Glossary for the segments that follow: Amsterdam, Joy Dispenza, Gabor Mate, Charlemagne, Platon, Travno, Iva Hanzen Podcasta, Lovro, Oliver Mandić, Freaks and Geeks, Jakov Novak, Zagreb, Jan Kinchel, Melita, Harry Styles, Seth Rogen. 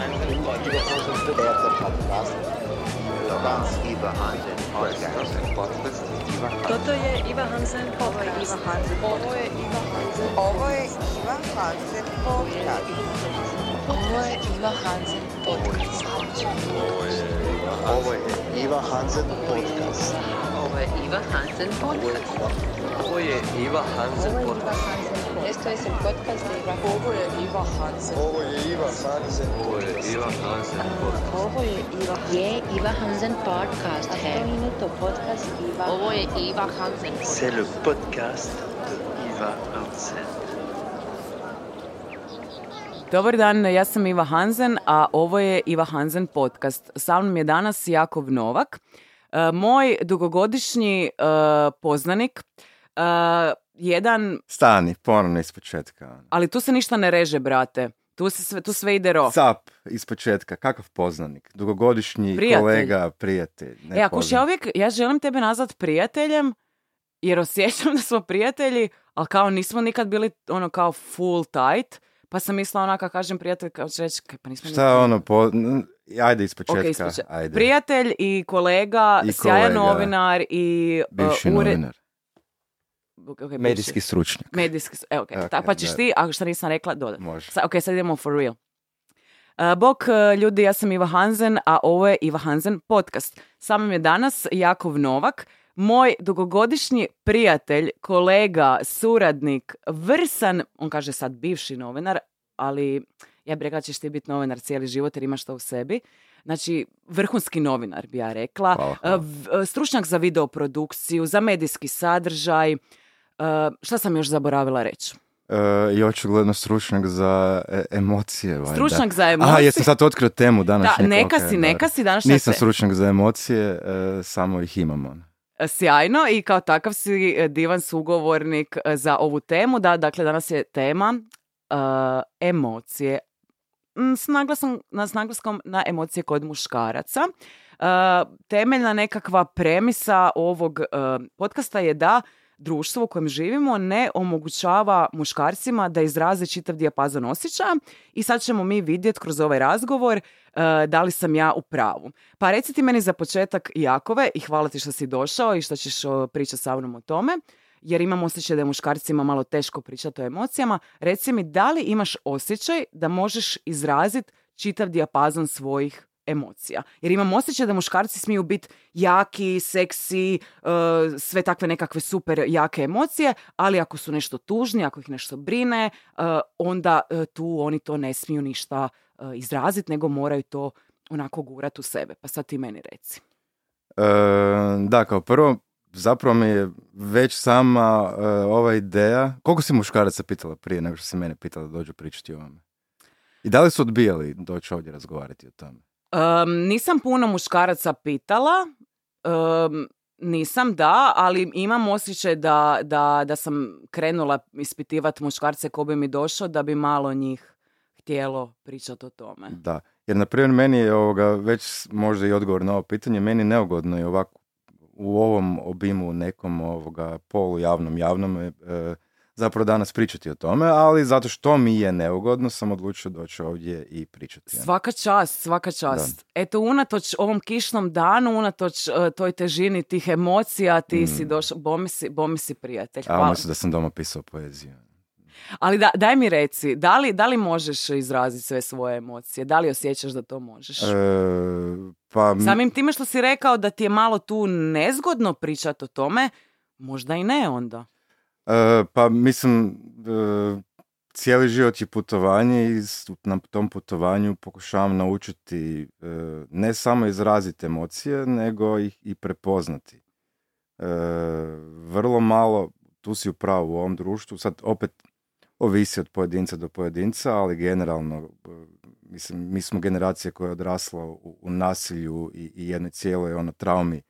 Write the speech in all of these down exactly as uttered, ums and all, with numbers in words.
Meinung über die Beeinflussung der Podcast. Lovanski Iva Hanzen Podcast. Toto je Iva Hanzen Podcast. Ovo je Iva Hanzen Podcast. Ovo je Iva Hanzen Podcast. Ovo je Iva Hanzen Podcast. Ovo je Iva Hanzen Podcast. Ovo je Iva Hanzen Podcast. Ovo je Iva Hanzen Podcast. Esto es el podcast de Iva. Ovo je Iva Hanzen. Ovo je Iva Hanzen. Ovo je Iva Hanzen podcast. Ovo je Iva. Je Iva Hanzen podcast. Ovo je Iva Hanzen. C'est le podcast de Iva Hanzen. Dobar dan, ja sam Iva Hanzen, a ovo je Iva Hanzen podcast. Sa mnom je danas Jakov Novak, uh, moj dugogodišnji uh, poznanik. Uh, Jedan... Stani, ponovno ispočetka. Ali tu se ništa ne reže, brate. Tu, se sve, tu sve ide ro. Sap, ispočetka. Kakav poznanik? Dugogodišnji prijatelj. kolega, prijatelj. E, ako ja uvijek, ja želim tebe nazvat prijateljem, jer osjećam da smo prijatelji, ali kao nismo nikad bili ono kao full tight, pa sam mislila onaka, kažem prijatelj, kao će reći, pa nismo... Šta nikad... ono, po... ajde ispočetka. Okay, ispočet... ajde. Prijatelj i kolega, I sjajan kolega, novinar i... Bivši uh, ured... novinar. Okay, medijski stručnjak. Medijski, evo, okay. Okay, pa ćeš da. Ti, ako što nisam rekla, dodati. Može. Sa, ok, sad idemo for real. Uh, bok, ljudi, ja sam Iva Hanzen, a ovo je Iva Hanzen podcast. Sa mnom je danas Jakov Novak, moj dugogodišnji prijatelj, kolega, suradnik, vrsan, on kaže sad bivši novinar, ali ja bih rekla ćeš ti biti novinar cijeli život jer imaš to u sebi. Znači, vrhunski novinar bi ja rekla, hvala, hvala. Uh, stručnjak za videoprodukciju, za medijski sadržaj, Uh, šta sam još zaboravila reći? Uh, I očigledno stručnjak za e- emocije. Valjda. Stručnjak za emocije? Aha, jesam sad otkrio temu današnje. Da, neka si, neka si današnje. Nisam stručnjak za emocije, uh, samo ih imamo. Sjajno, i kao takav si divan sugovornik za ovu temu. Da, dakle, danas je tema uh, emocije. S naglaskom, s naglaskom na emocije kod muškaraca. Uh, temeljna nekakva premisa ovog uh, podcasta je da društvo u kojem živimo ne omogućava muškarcima da izraze čitav dijapazon osjećaja i sad ćemo mi vidjeti kroz ovaj razgovor uh, da li sam ja u pravu. Pa reci ti meni za početak, Jakove, i hvala ti što si došao i što ćeš pričati sa mnom o tome, jer imam osjećaj da je muškarcima malo teško pričati o emocijama. Reci mi, da li imaš osjećaj da možeš izraziti čitav dijapazon svojih emocija? Jer imam osjećaj da muškarci smiju biti jaki, seksi, uh, sve takve nekakve super jake emocije, ali ako su nešto tužni, ako ih nešto brine, uh, onda uh, tu oni to ne smiju ništa uh, izraziti, nego moraju to onako gurati u sebe. Pa sad ti meni reci. E, da, kao prvo, zapravo mi je već sama uh, ova ideja... Koliko si muškaraca pitala prije nego što si mene pitala da dođu pričati o ovome? I da li su odbijali doći ovdje razgovarati o tome? Um, nisam puno muškaraca pitala, um, nisam da, ali imam osjećaj da, da, da sam krenula ispitivati muškarce ko bi mi došao da bi malo njih htjelo pričati o tome. Da, jer na primjer meni je ovoga, već možda i odgovor na ovo pitanje, meni neugodno je ovako u ovom obimu nekom ovoga polujavnom, javnom e, zapravo danas pričati o tome, ali zato što mi je neugodno, sam odlučio doći ovdje i pričati. Svaka čast, svaka čast. Da. Eto, unatoč ovom kišnom danu, unatoč uh, toj težini tih emocija, ti mm. si došao, bome si, bome si prijatelj. Hvala. A mislim da sam doma pisao poeziju. Ali da, daj mi reci, da li, da li možeš izraziti sve svoje emocije? Da li osjećaš da to možeš? E, pa... Samim time što si rekao da ti je malo tu nezgodno pričati o tome, možda i ne onda. Uh, pa mislim, uh, cijeli život je putovanje i na tom putovanju pokušavam naučiti uh, ne samo izraziti emocije, nego ih i prepoznati. Uh, vrlo malo, tu si upravo u ovom društvu, sad opet ovisi od pojedinca do pojedinca, ali generalno, uh, mislim, mi smo generacija koja je odrasla u, u nasilju i, i jednoj cijeloj ono, traumi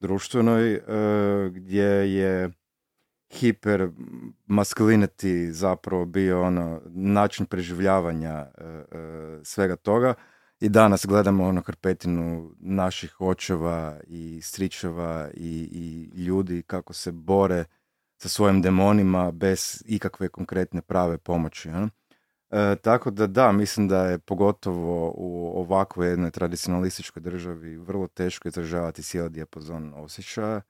društvenoj, uh, gdje je hiper masculinity zapravo bio ono način preživljavanja e, e, svega toga i danas gledamo ono krpetinu naših očeva i stričeva i, i ljudi kako se bore sa svojim demonima bez ikakve konkretne prave pomoći. Ja? E, tako da da, mislim da je pogotovo u ovakvoj jednoj tradicionalističkoj državi vrlo teško izražavati cijeli dijapazon osjećaja. E,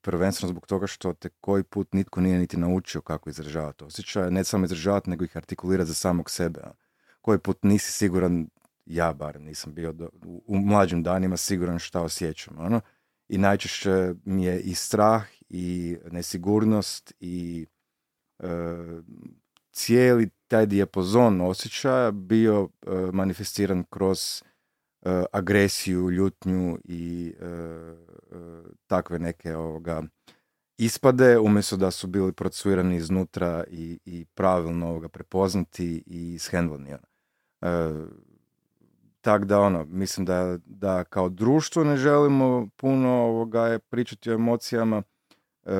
prvenstveno zbog toga što te koji put nitko nije niti naučio kako izražavati osjećaje, ne samo izražavati, nego ih artikulirati za samog sebe. Koji put nisi siguran, ja bar nisam bio do, u, u mlađim danima siguran šta osjećam. Ono? I najčešće mi je i strah i nesigurnost i e, cijeli taj dijapazon osjećaja bio uh, manifestiran kroz uh, agresiju, ljutnju i uh, uh, takve neke ovoga ispade, umjesto da su bili procesuirani iznutra i, i pravilno ovoga prepoznati i ishendlani. Uh, Tako da ono, mislim da, da kao društvo ne želimo puno ovoga pričati o emocijama uh,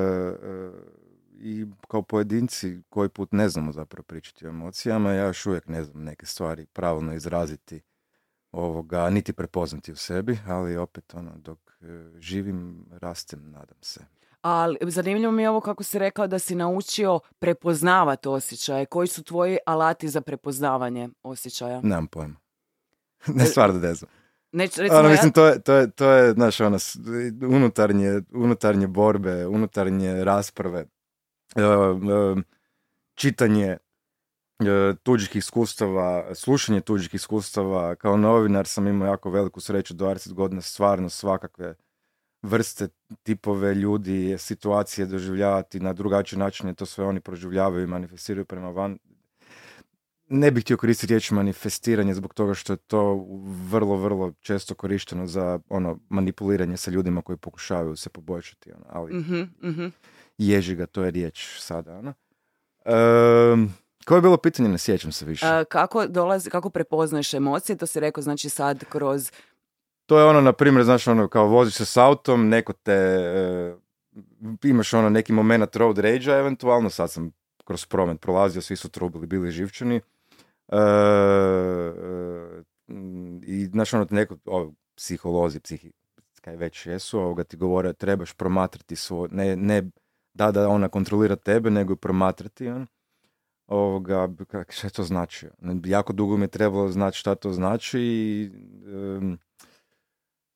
uh, i kao pojedinci koji put ne znamo zapravo pričati o emocijama, ja još uvijek ne znam neke stvari pravilno izraziti ovoga, niti prepoznati u sebi, ali opet ono, dok živim, rastem, nadam se. Ali zanimljivo mi je ovo kako si rekao da si naučio prepoznavati osjećaje. Koji su tvoji alati za prepoznavanje osjećaja? Nemam pojma. Ne, stvarno ne znam. Neću, recimo, ono, mislim, to je, to je, to je znaš, ono, unutarnje, unutarnje borbe, unutarnje rasprave, E, e, čitanje e, tuđih iskustava, slušanje tuđih iskustava. Kao novinar sam imao jako veliku sreću dvadeset godina stvarno svakakve vrste, tipove, ljudi, situacije doživljavati na drugačiji način, to sve oni proživljavaju i manifestiraju prema van. Ne bih htio koristiti riječ manifestiranje zbog toga što je to vrlo, vrlo često korišteno za ono manipuliranje sa ljudima koji pokušavaju se poboljšati. Ono, ali mm-hmm, mm-hmm. Ježi ga, to je riječ sada. Ono. E, koje je bilo pitanje? Ne sjećam se više. A, kako, dolazi, kako prepoznaješ emocije? To si rekao, znači sad kroz... To je ono, na primjer, znaš, ono, kao voziš se s autom, neko te... E, imaš ono neki moment road rage-a, eventualno, sad sam kroz promet prolazio, svi su trubili, bili živčani. E, e, I, znaš, ono, neko, o, psiholozi, psihi, kaj već jesu, ovoga ti govore, trebaš promatrati svoj... Ne, ne, da, da ona kontrolira tebe, nego i promatrati. On. Ovoga, kak, šta to znači? Jako dugo mi je trebalo znati šta to znači i um,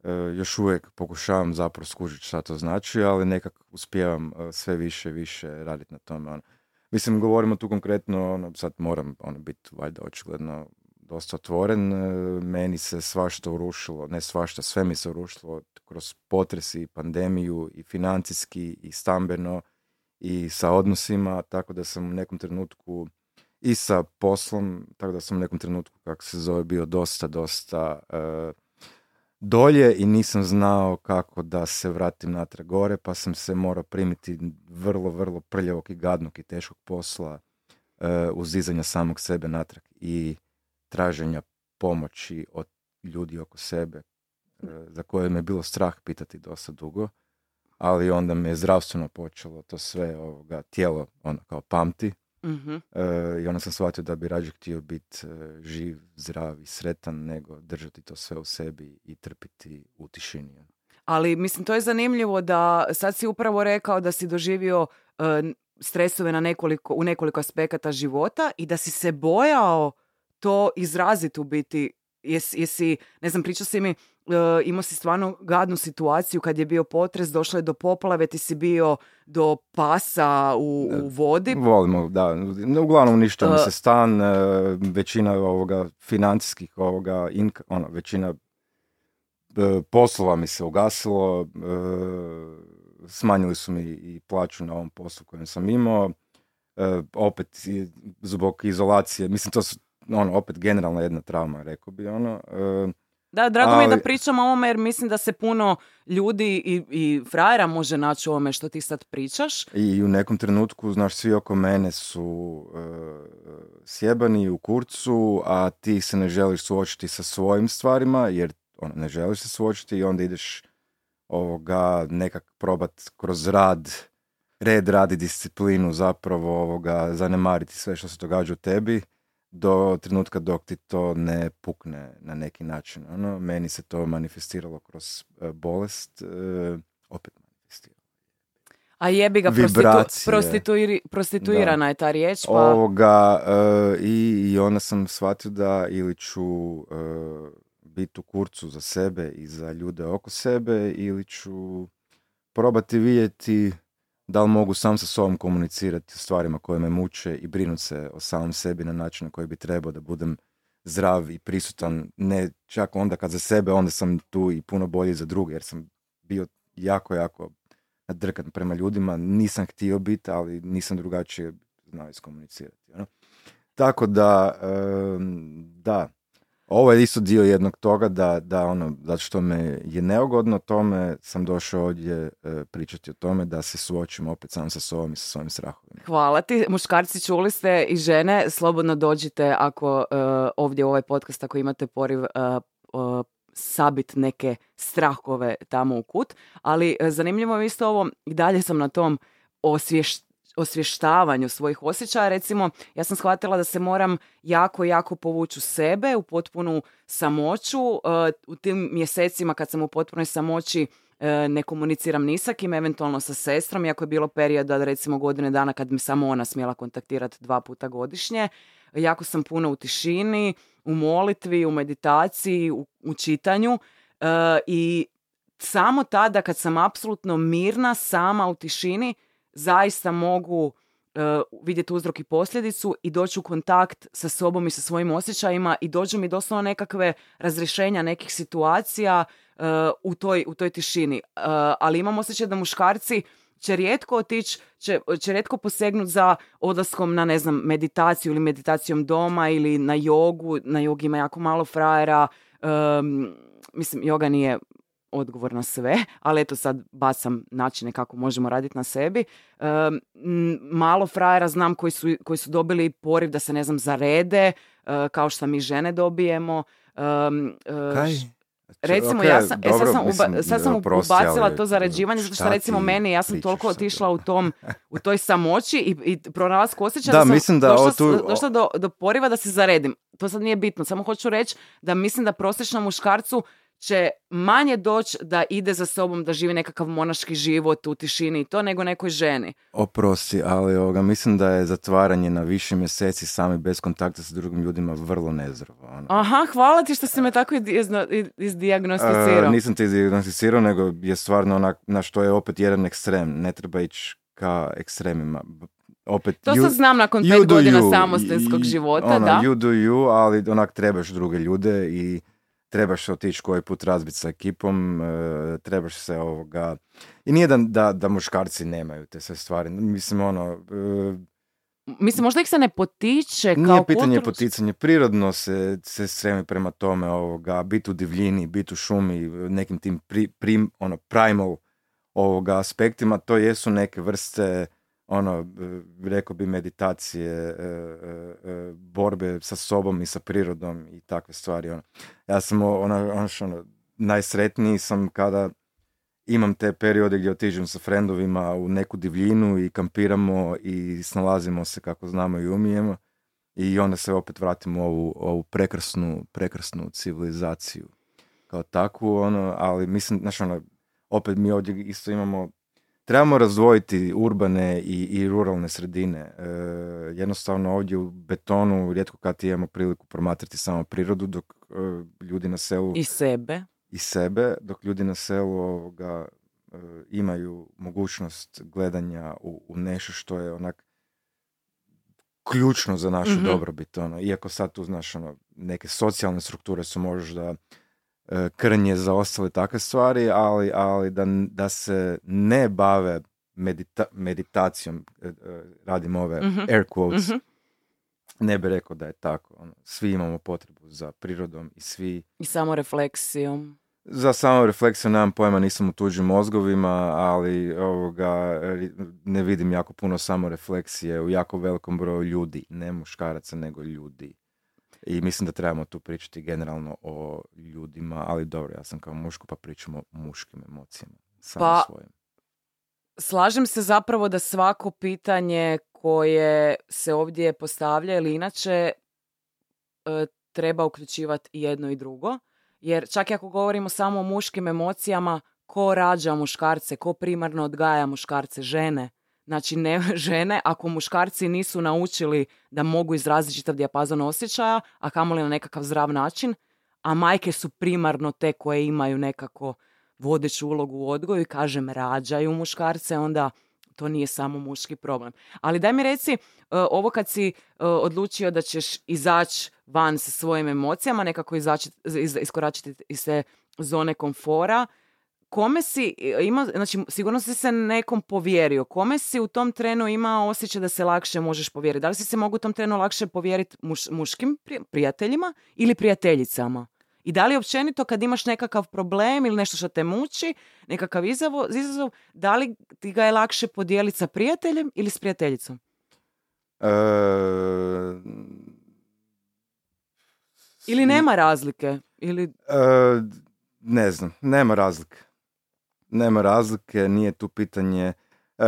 uh, još uvijek pokušavam zapravo skužiti šta to znači, ali nekako uspijevam uh, sve više i više raditi na tome. On. Mislim, govorimo tu konkretno, ono, sad moram ono, biti valjda očigledno dosta otvoren. Uh, meni se svašta urušilo, ne svašta, sve mi se urušilo kroz potres i pandemiju i financijski i stambeno i sa odnosima, tako da sam u nekom trenutku i sa poslom, tako da sam u nekom trenutku, kako se zove, bio dosta, dosta uh, dolje i nisam znao kako da se vratim natrag gore, pa sam se morao primiti vrlo, vrlo prljavog i gadnog i teškog posla uh, uzizanja samog sebe natrag i traženja pomoći od ljudi oko sebe, za koje me je bilo strah pitati dosta dugo, ali onda me je zdravstveno počelo to sve ovoga, tijelo ono kao pamti mm-hmm. e, i onda sam shvatio da bi rađe htio biti e, živ, zdrav i sretan nego držati to sve u sebi i trpiti u tišini. Ali mislim to je zanimljivo da sad si upravo rekao da si doživio e, stresove na nekoliko, u nekoliko aspekata života i da si se bojao to izraziti u biti. Jesi, jesi, ne znam, pričao si mi, e, imao si stvarno gadnu situaciju kad je bio potres, došlo je do poplave, ti si bio do pasa u, u vodi. Volimo, da. Uglavnom uništio mi se stan, e, većina ovoga financijskih, ovoga, inka, ono, većina e, poslova mi se ugasilo, e, smanjili su mi i plaću na ovom poslu kojem sam imao, e, opet zbog izolacije, mislim to su ono, opet generalna jedna trauma, rekao bi, ono... E, da, drago ali... mi je da pričam o ovome, jer mislim da se puno ljudi i, i frajera može naći u ovome što ti sad pričaš. I u nekom trenutku, znaš, svi oko mene su e, sjebani u kurcu, a ti se ne želiš suočiti sa svojim stvarima, jer ono, ne želiš se suočiti i onda ideš ovoga nekak probat kroz rad, red, rad i disciplinu zapravo ovoga, zanemariti sve što se događa u tebi, do trenutka dok ti to ne pukne na neki način. Ono, meni se to manifestiralo kroz uh, bolest. Uh, opet manifestiralo. A jebi ga, prostitu, prostituir, prostituirana da. je ta riječ. Pa... Ovoga, uh, i, i onda sam shvatio da ili ću uh, biti u kurcu za sebe i za ljude oko sebe, ili ću probati vidjeti da li mogu sam sa sobom komunicirati stvarima koje me muče i brinuti se o samom sebi na način na koji bi trebao da budem zdrav i prisutan. Ne čak onda kad za sebe, onda sam tu i puno bolji za druge, jer sam bio jako, jako nadrkan prema ljudima. Nisam htio biti, ali nisam drugačije znao iskomunicirati. No? Tako da, um, da, ovo je isto dio jednog toga da, da ono, zato što me je neugodno tome, sam došao ovdje e, pričati o tome da se suočimo opet sam sa sobom i sa svojim strahovima. Hvala ti. Muškarci, čuli ste, i žene, slobodno dođite ako e, ovdje u ovaj podcast, ako imate poriv e, e, sabit neke strahove tamo u kut. Ali e, zanimljivo je isto ovo, i dalje sam na tom osvještenju, osvještavanju svojih osjećaja. Recimo, ja sam shvatila da se moram jako, jako povući u sebe, u potpunu samoću. Uh, u tim mjesecima kad sam u potpunoj samoći uh, ne komuniciram ni sa kim, eventualno sa sestrom, iako je bilo perioda, recimo godine dana, kad me samo ona smjela kontaktirati dva puta godišnje. Jako sam puno u tišini, u molitvi, u meditaciji, u, u čitanju uh, i samo tada kad sam apsolutno mirna, sama u tišini, zaista mogu uh, vidjeti uzrok i posljedicu i doći u kontakt sa sobom i sa svojim osjećajima, i dođu mi doslovno nekakve razrješenja nekih situacija uh, u, toj, u toj tišini. Uh, ali imam osjećaj da muškarci će rijetko otići, će, će rijetko posegnuti za odlaskom na, ne znam, meditaciju ili meditacijom doma ili na jogu. Na jogi ima jako malo frajera. Um, mislim, joga nije odgovor na sve, ali eto sad bacam načine kako možemo raditi na sebi. E, malo frajera znam koji su, koji su dobili poriv da se, ne znam, zarede, e, kao što mi žene dobijemo. E, e, Kaj? Recimo, okay, ja sam, dobro, e, sad sam, mislim, uba, sad sam prosti, ubacila ali, to zaređivanje, zato što recimo meni, ja sam toliko otišla u, tom, u toj samoći i, i pronalasku osjećaja da, da sam da, došla, o, tu, došla do, do poriva da se zaredim. To sad nije bitno, samo hoću reći da mislim da prosječnom muškarcu će manje doći da ide za sobom, da živi nekakav monaški život u tišini i to, nego nekoj ženi. Oprosti, ali ovoga, mislim da je zatvaranje na više mjeseci sami bez kontakta sa drugim ljudima vrlo nezdravo. Ono. Aha, hvala ti što si me tako izdiagnosticirao. E, nisam te izdiagnosticirao, nego je stvarno onak, na što je opet jedan ekstrem. Ne treba ići ka ekstremima. Opet, to you, sad znam nakon pet godina you, samostinskog života. Ono, da. You do you, ali onak trebaš druge ljude i trebaš se otići koji put razbiti sa ekipom, trebaš se ovoga... I nije da, da, da muškarci nemaju te sve stvari. Mislim, ono... Mislim, možda ih se ne potiče kao... Nije pitanje kulturu... poticanje. Prirodno se, se stremi prema tome, ovoga, biti u divljini, biti u šumi, nekim tim pri, prim, ono, primal ovoga aspektima. To jesu neke vrste, ono, rekao bi, meditacije, e, e, borbe sa sobom i sa prirodom i takve stvari. Ono. Ja sam ono, ono što, ono, najsretniji sam kada imam te periode gdje otiđem sa frendovima u neku divljinu i kampiramo i snalazimo se kako znamo i umijemo, i onda se opet vratimo u ovu, ovu prekrasnu, prekrasnu civilizaciju kao takvu, ono, ali mislim, znaš, ono, opet mi ovdje isto imamo, trebamo razdvojiti urbane i, i ruralne sredine. E, jednostavno ovdje u betonu rijetko kad imamo priliku promatrati samo prirodu, dok e, ljudi na selu... I sebe. I sebe, dok ljudi na selu ovoga, e, imaju mogućnost gledanja u, u nešto što je onak ključno za našu mm-hmm. dobrobit. Ono. Iako sad tu, znaš, ono, neke socijalne strukture su možda krnje za ostale takve stvari, ali, ali da, da se ne bave medita- meditacijom, radim ove mm-hmm. air quotes, mm-hmm. ne bi rekao da je tako. Ono, svi imamo potrebu za prirodom i svi... I samorefleksijom. Za samorefleksiju nemam pojma, nisam u tuđim mozgovima, ali ovoga, ne vidim jako puno samorefleksije u jako velikom broju ljudi, ne muškaraca, nego ljudi. I mislim da trebamo tu pričati generalno o ljudima, ali dobro, ja sam kao muško, pa pričamo o muškim emocijama. Samo pa, svojim. Slažem se zapravo da svako pitanje koje se ovdje postavlja ili inače treba uključivati i jedno i drugo. Jer čak i ako govorimo samo o muškim emocijama, ko rađa muškarce, ko primarno odgaja muškarce, žene. Znači, ne, žene, ako muškarci nisu naučili da mogu izraziti čitav dijapazon osjećaja, a kamoli na nekakav zdrav način, a majke su primarno te koje imaju nekako vodeću ulogu u odgoju i, kažem, rađaju muškarce, onda to nije samo muški problem. Ali daj mi reci, ovo kad si odlučio da ćeš izaći van sa svojim emocijama, nekako izaći, iz, iskoračiti iz te zone komfora, kome si ima, znači sigurno si se nekom povjerio, kome si u tom trenu ima osjećaj da se lakše možeš povjeriti? Da li si se mogu u tom trenu lakše povjeriti muš, muškim prijateljima ili prijateljicama? I da li općenito kad imaš nekakav problem ili nešto što te muči, nekakav izazov, da li ti ga je lakše podijeliti sa prijateljem ili s prijateljicom? E... Ili nema razlike? Ili... E, ne znam, nema razlike. Nema razlike, nije tu pitanje. E,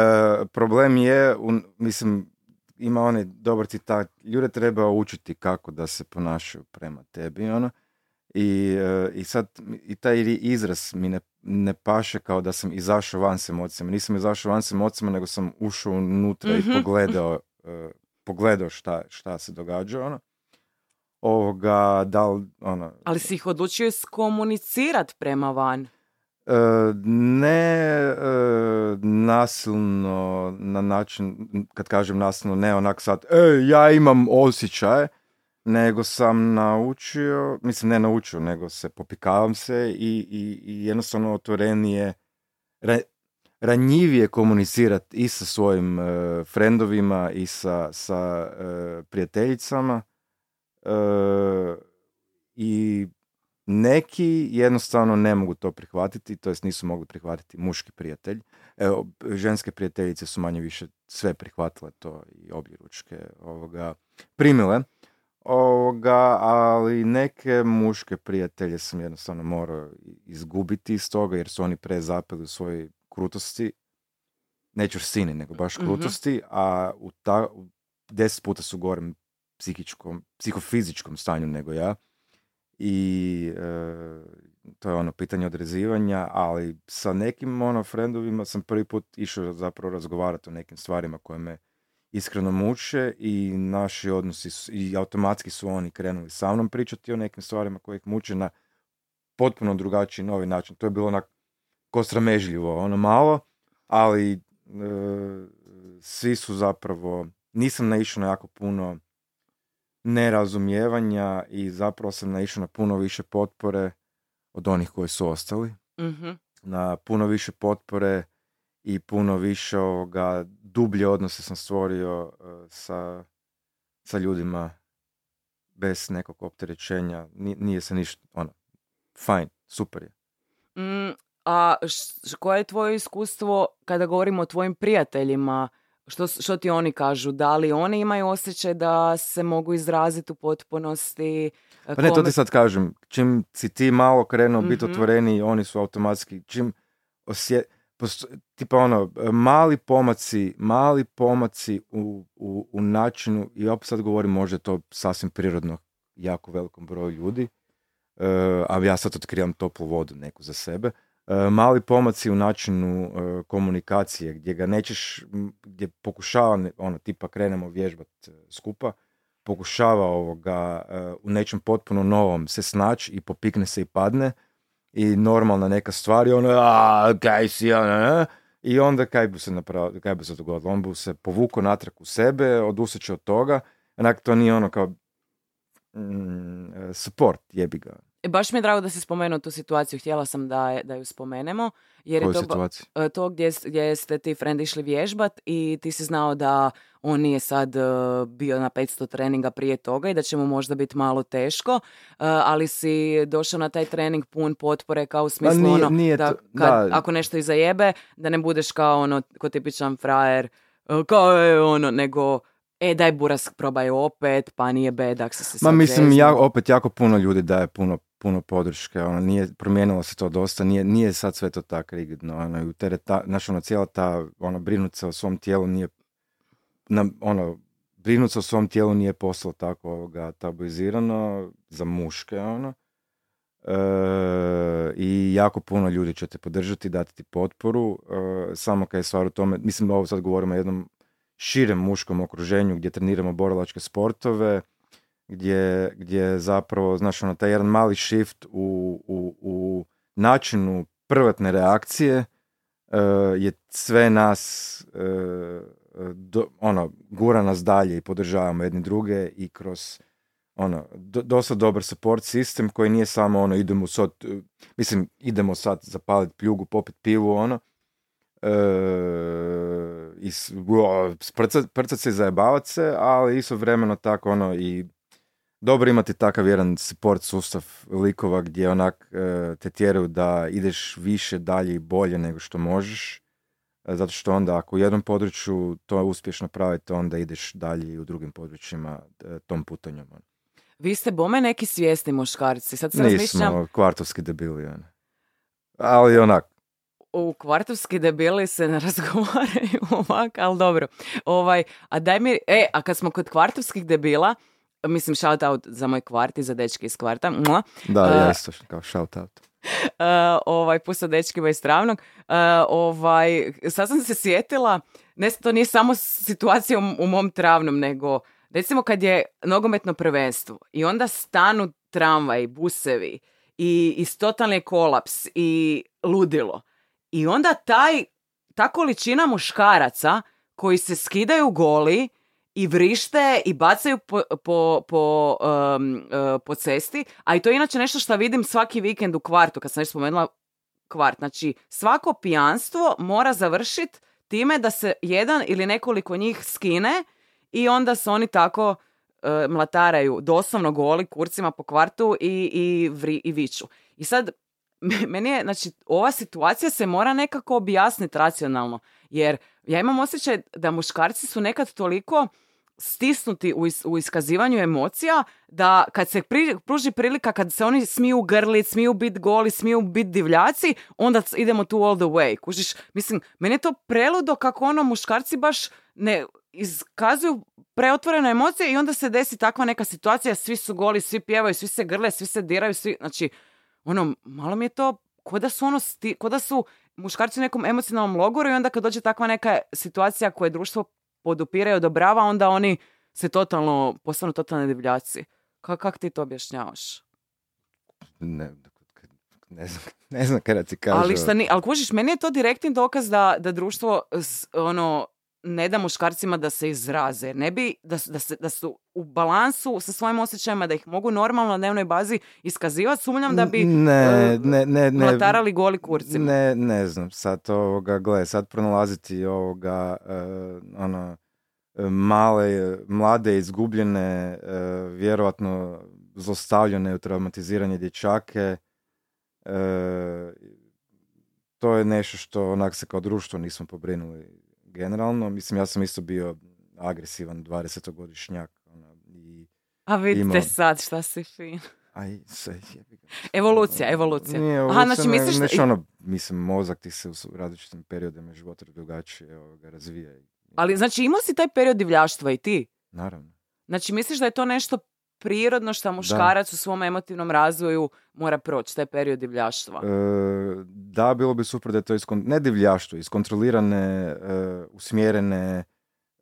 problem je, un, mislim, ima onaj dobar citat, ljude treba učiti kako da se ponašaju prema tebi, ono. I, i sad i taj izraz mi ne, ne paše kao da sam izašao van s emocijama. Nisam izašao van s emocijama, nego sam ušao unutra mm-hmm. i pogledao, uh, pogledao šta, šta se događa. Ono. Ovoga, da li, ono, ali si ih odlučio iskomunicirati prema van? Uh, ne uh, nasilno na način, kad kažem nasilno, ne onak sad, e, ja imam osjećaj. Nego sam naučio, mislim ne naučio, nego se popikavam se i, i, i jednostavno otvorenije, ra, ranjivije komunicirati i sa svojim uh, frendovima i sa, sa uh, prijateljicama. Uh, I neki jednostavno ne mogu to prihvatiti, to jest nisu mogli prihvatiti muški prijatelj. Evo, ženske prijateljice su manje više sve prihvatile to i objeručke ovoga primile. Ovoga, ali neke muške prijatelje sam jednostavno morao izgubiti iz toga jer su oni prezapeli u svojoj krutosti, neću sini, nego baš krutosti, mm-hmm. a u ta, u deset puta su gorem psihičkom, psihofizičkom stanju nego ja i e, to je ono pitanje odrezivanja, ali sa nekim ono frendovima sam prvi put išao zapravo razgovarati o nekim stvarima koje me iskreno muče i naši odnosi su, i automatski su oni krenuli sa mnom pričati o nekim stvarima koje ih muče na potpuno drugačiji novi način. To je bilo onako kostramežljivo, ono malo, ali e, svi su zapravo, nisam naišao na jako puno nerazumijevanja i zapravo sam naišao na puno više potpore od onih koji su ostali. Mm-hmm. Na puno više potpore i puno više ovoga, dublje odnose sam stvorio uh, sa, sa ljudima bez nekog opterećenja. Ni, nije se ništa, ono, fajn, super je. Mm, a š, koje je tvoje iskustvo kada govorimo o tvojim prijateljima? Što, što ti oni kažu? Da li oni imaju osjećaj da se mogu izraziti u potpunosti? Pa kome... ne, to ti sad kažem. Čim si ti malo krenuo mm-hmm. biti otvoreniji, oni su automatski, čim osje... Posto, tipa ono, mali pomaci, mali pomaci u, u, u načinu, i opet sad govorim možda to sasvim prirodno jako velikom broju ljudi, uh, a ja sad otkrivam toplu vodu neku za sebe, uh, mali pomaci u načinu uh, komunikacije gdje ga nećeš, gdje pokušava, ono, tipa krenemo vježbati skupa, pokušava ovoga uh, u nečem potpuno novom se snaći i popikne se i padne, i normalna neka stvar i ono, a, kaj si, a, i onda kaj bi se napravio, kaj bi se dogodilo, on bi se povukao natrag u sebe, oduseće od toga, onak to nije ono kao mm, support, jebi ga. Baš mi je drago da si spomenuo tu situaciju, htjela sam da, je, da ju spomenemo, jer Koju je to, ba, to gdje, gdje ste ti friend išli vježbat i ti si znao da on nije sad uh, bio na petsto treninga prije toga i da će mu možda biti malo teško, uh, ali si došao na taj trening pun potpore kao u smislu nije, ono, nije da, to, kad, da ako nešto iza jebe, da ne budeš kao ono ko tipičan frajer, kao je ono, nego... E, daj burask, probaj opet, pa nije bedak se se Ma mislim, ja, opet jako puno ljudi daje puno, puno podrške, ono, nije, promijenilo se to dosta, nije, nije sad sve to tako rigidno, ono, tereta, naš, ono, cijela ta, ono, brinut se o svom tijelu nije, na, ono, brinut se o svom tijelu nije postalo tako, ovoga, tabuizirano za muške, ono, Uh, i jako puno ljudi će te podržati, dati ti potporu, uh, samo kad je stvar u tome, mislim da ovo sad govorimo o jednom širem muškom okruženju gdje treniramo borilačke sportove, gdje, gdje zapravo, znaš, ono, taj jedan mali shift u, u, u načinu prvotne reakcije uh, je sve nas uh, do, ono, gura nas dalje i podržavamo jedni druge i kroz ono, do, dosta dobar support sistem koji nije samo ono, idemo sad, mislim, idemo sad zapaliti pljugu, popit pivu, ono, e, i sprcat, prcat se i zajebavat se, ali istovremeno tako, ono, i dobro imati takav jedan support sustav likova gdje onak e, te tjeraju da ideš više, dalje i bolje nego što možeš, e, zato što onda ako u jednom području to uspješno pravite, onda ideš dalje i u drugim područjima e, tom putanjom, ono. Vi ste bome neki svjesni muškarci. Sad se razmišljam... Nismo, kvartovski debili. Ono. Ali onak. U kvartovski debili se ne razgovaraju ovak, ali dobro. Ovaj, a daj mi... E, a kad smo kod kvartovskih debila, mislim shout out za moj kvart i za dečke iz kvarta. Mua. Da, uh, ja isto kao shout out. Uh, ovaj, pusta dečkiva iz Travnog. Uh, ovaj, sad sam se sjetila, ne, to nije samo situacija u, u mom Travnom, nego... Recimo kad je nogometno prvenstvo i onda stanu tramvaj, busevi i, i totalni kolaps i ludilo. I onda taj, ta količina muškaraca koji se skidaju goli i vrište i bacaju po, po, po, um, uh, po cesti, a i to je inače nešto što vidim svaki vikend u kvartu, kad sam već spomenula kvart. Znači svako pijanstvo mora završiti time da se jedan ili nekoliko njih skine i onda se oni tako e, mlataraju, doslovno goli kurcima po kvartu i, i, vri, i viču. I sad, meni je, znači, ova situacija se mora nekako objasniti racionalno, jer ja imam osjećaj da muškarci su nekad toliko stisnuti u, is, u iskazivanju emocija, da kad se pri, pruži prilika, kad se oni smiju grlit, smiju biti goli, smiju biti divljaci, onda idemo tu all the way. Kužiš, mislim, meni je to preludo kako ono muškarci baš ne... iskazuju preotvorene emocije i onda se desi takva neka situacija, svi su goli, svi pjevaju, svi se grle, svi se diraju, svi, znači, ono, malo mi je to, ko da su ono, sti, ko da su muškarci u nekom emocionalnom logoru i onda kad dođe takva neka situacija koje društvo podupira i odobrava, onda oni se totalno, postanu totalni divljaci. Ka, kak ti to objašnjavaš? Ne, ne znam, ne znam kada ti kažu. Ali, šta ni, ali kužiš, meni je to direktni dokaz da, da društvo, ono, ne da muškarcima da se izraze, ne bi da, da, se, da su u balansu sa svojim osjećajima, da ih mogu normalno na dnevnoj bazi iskazivati, sumnjam da bi ne, uh, ne, ne, ne, latarali goli kurcima. Ne, ne znam, sad ovoga, gle, sad pronalaziti ovoga, uh, ono, male, mlade, izgubljene, uh, vjerojatno zlostavljene, traumatizirane dječake, uh, to je nešto što onak se kao društvo nismo pobrinuli. Generalno, mislim, ja sam isto bio agresivan dvadesetogodišnjak. Ono, i, a vidite imao... sad šta si fin. Aj, sve jebiga. Evolucija, evolucija. Nije evolucija, aha, znači, ne, misliš nešto i... ono, mislim, mozak ti se u različitim periodima života drugačije ga razvija. Ali, znači, imao si taj period divljaštva i ti? Naravno. Znači, misliš da je to nešto prirodno što muškarac da. U svom emotivnom razvoju mora proći, taj period divljaštva? E, da, bilo bi super da je to iskon... ne divljaštvo, iskontrolirane, e, usmjerene,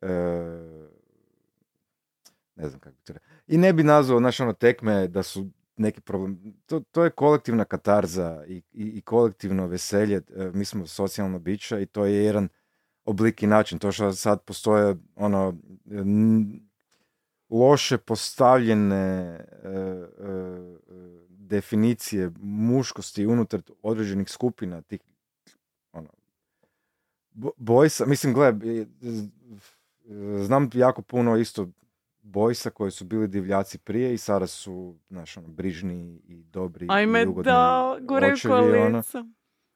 e, ne znam kako bi to rekao. I ne bi nazvao naš ono tekme da su neki problem. To, to je kolektivna katarza i, i, i kolektivno veselje. E, mi smo socijalno bića i to je jedan oblik i način. To što sad postoje ono... N- loše postavljene e, e, definicije muškosti unutar određenih skupina tih ono bojsa, mislim, gle, znam jako puno isto bojsa koji su bili divljaci prije i sada su, znaš, ono, brižni i dobri. Ajme, i ugodni da, gore očevi,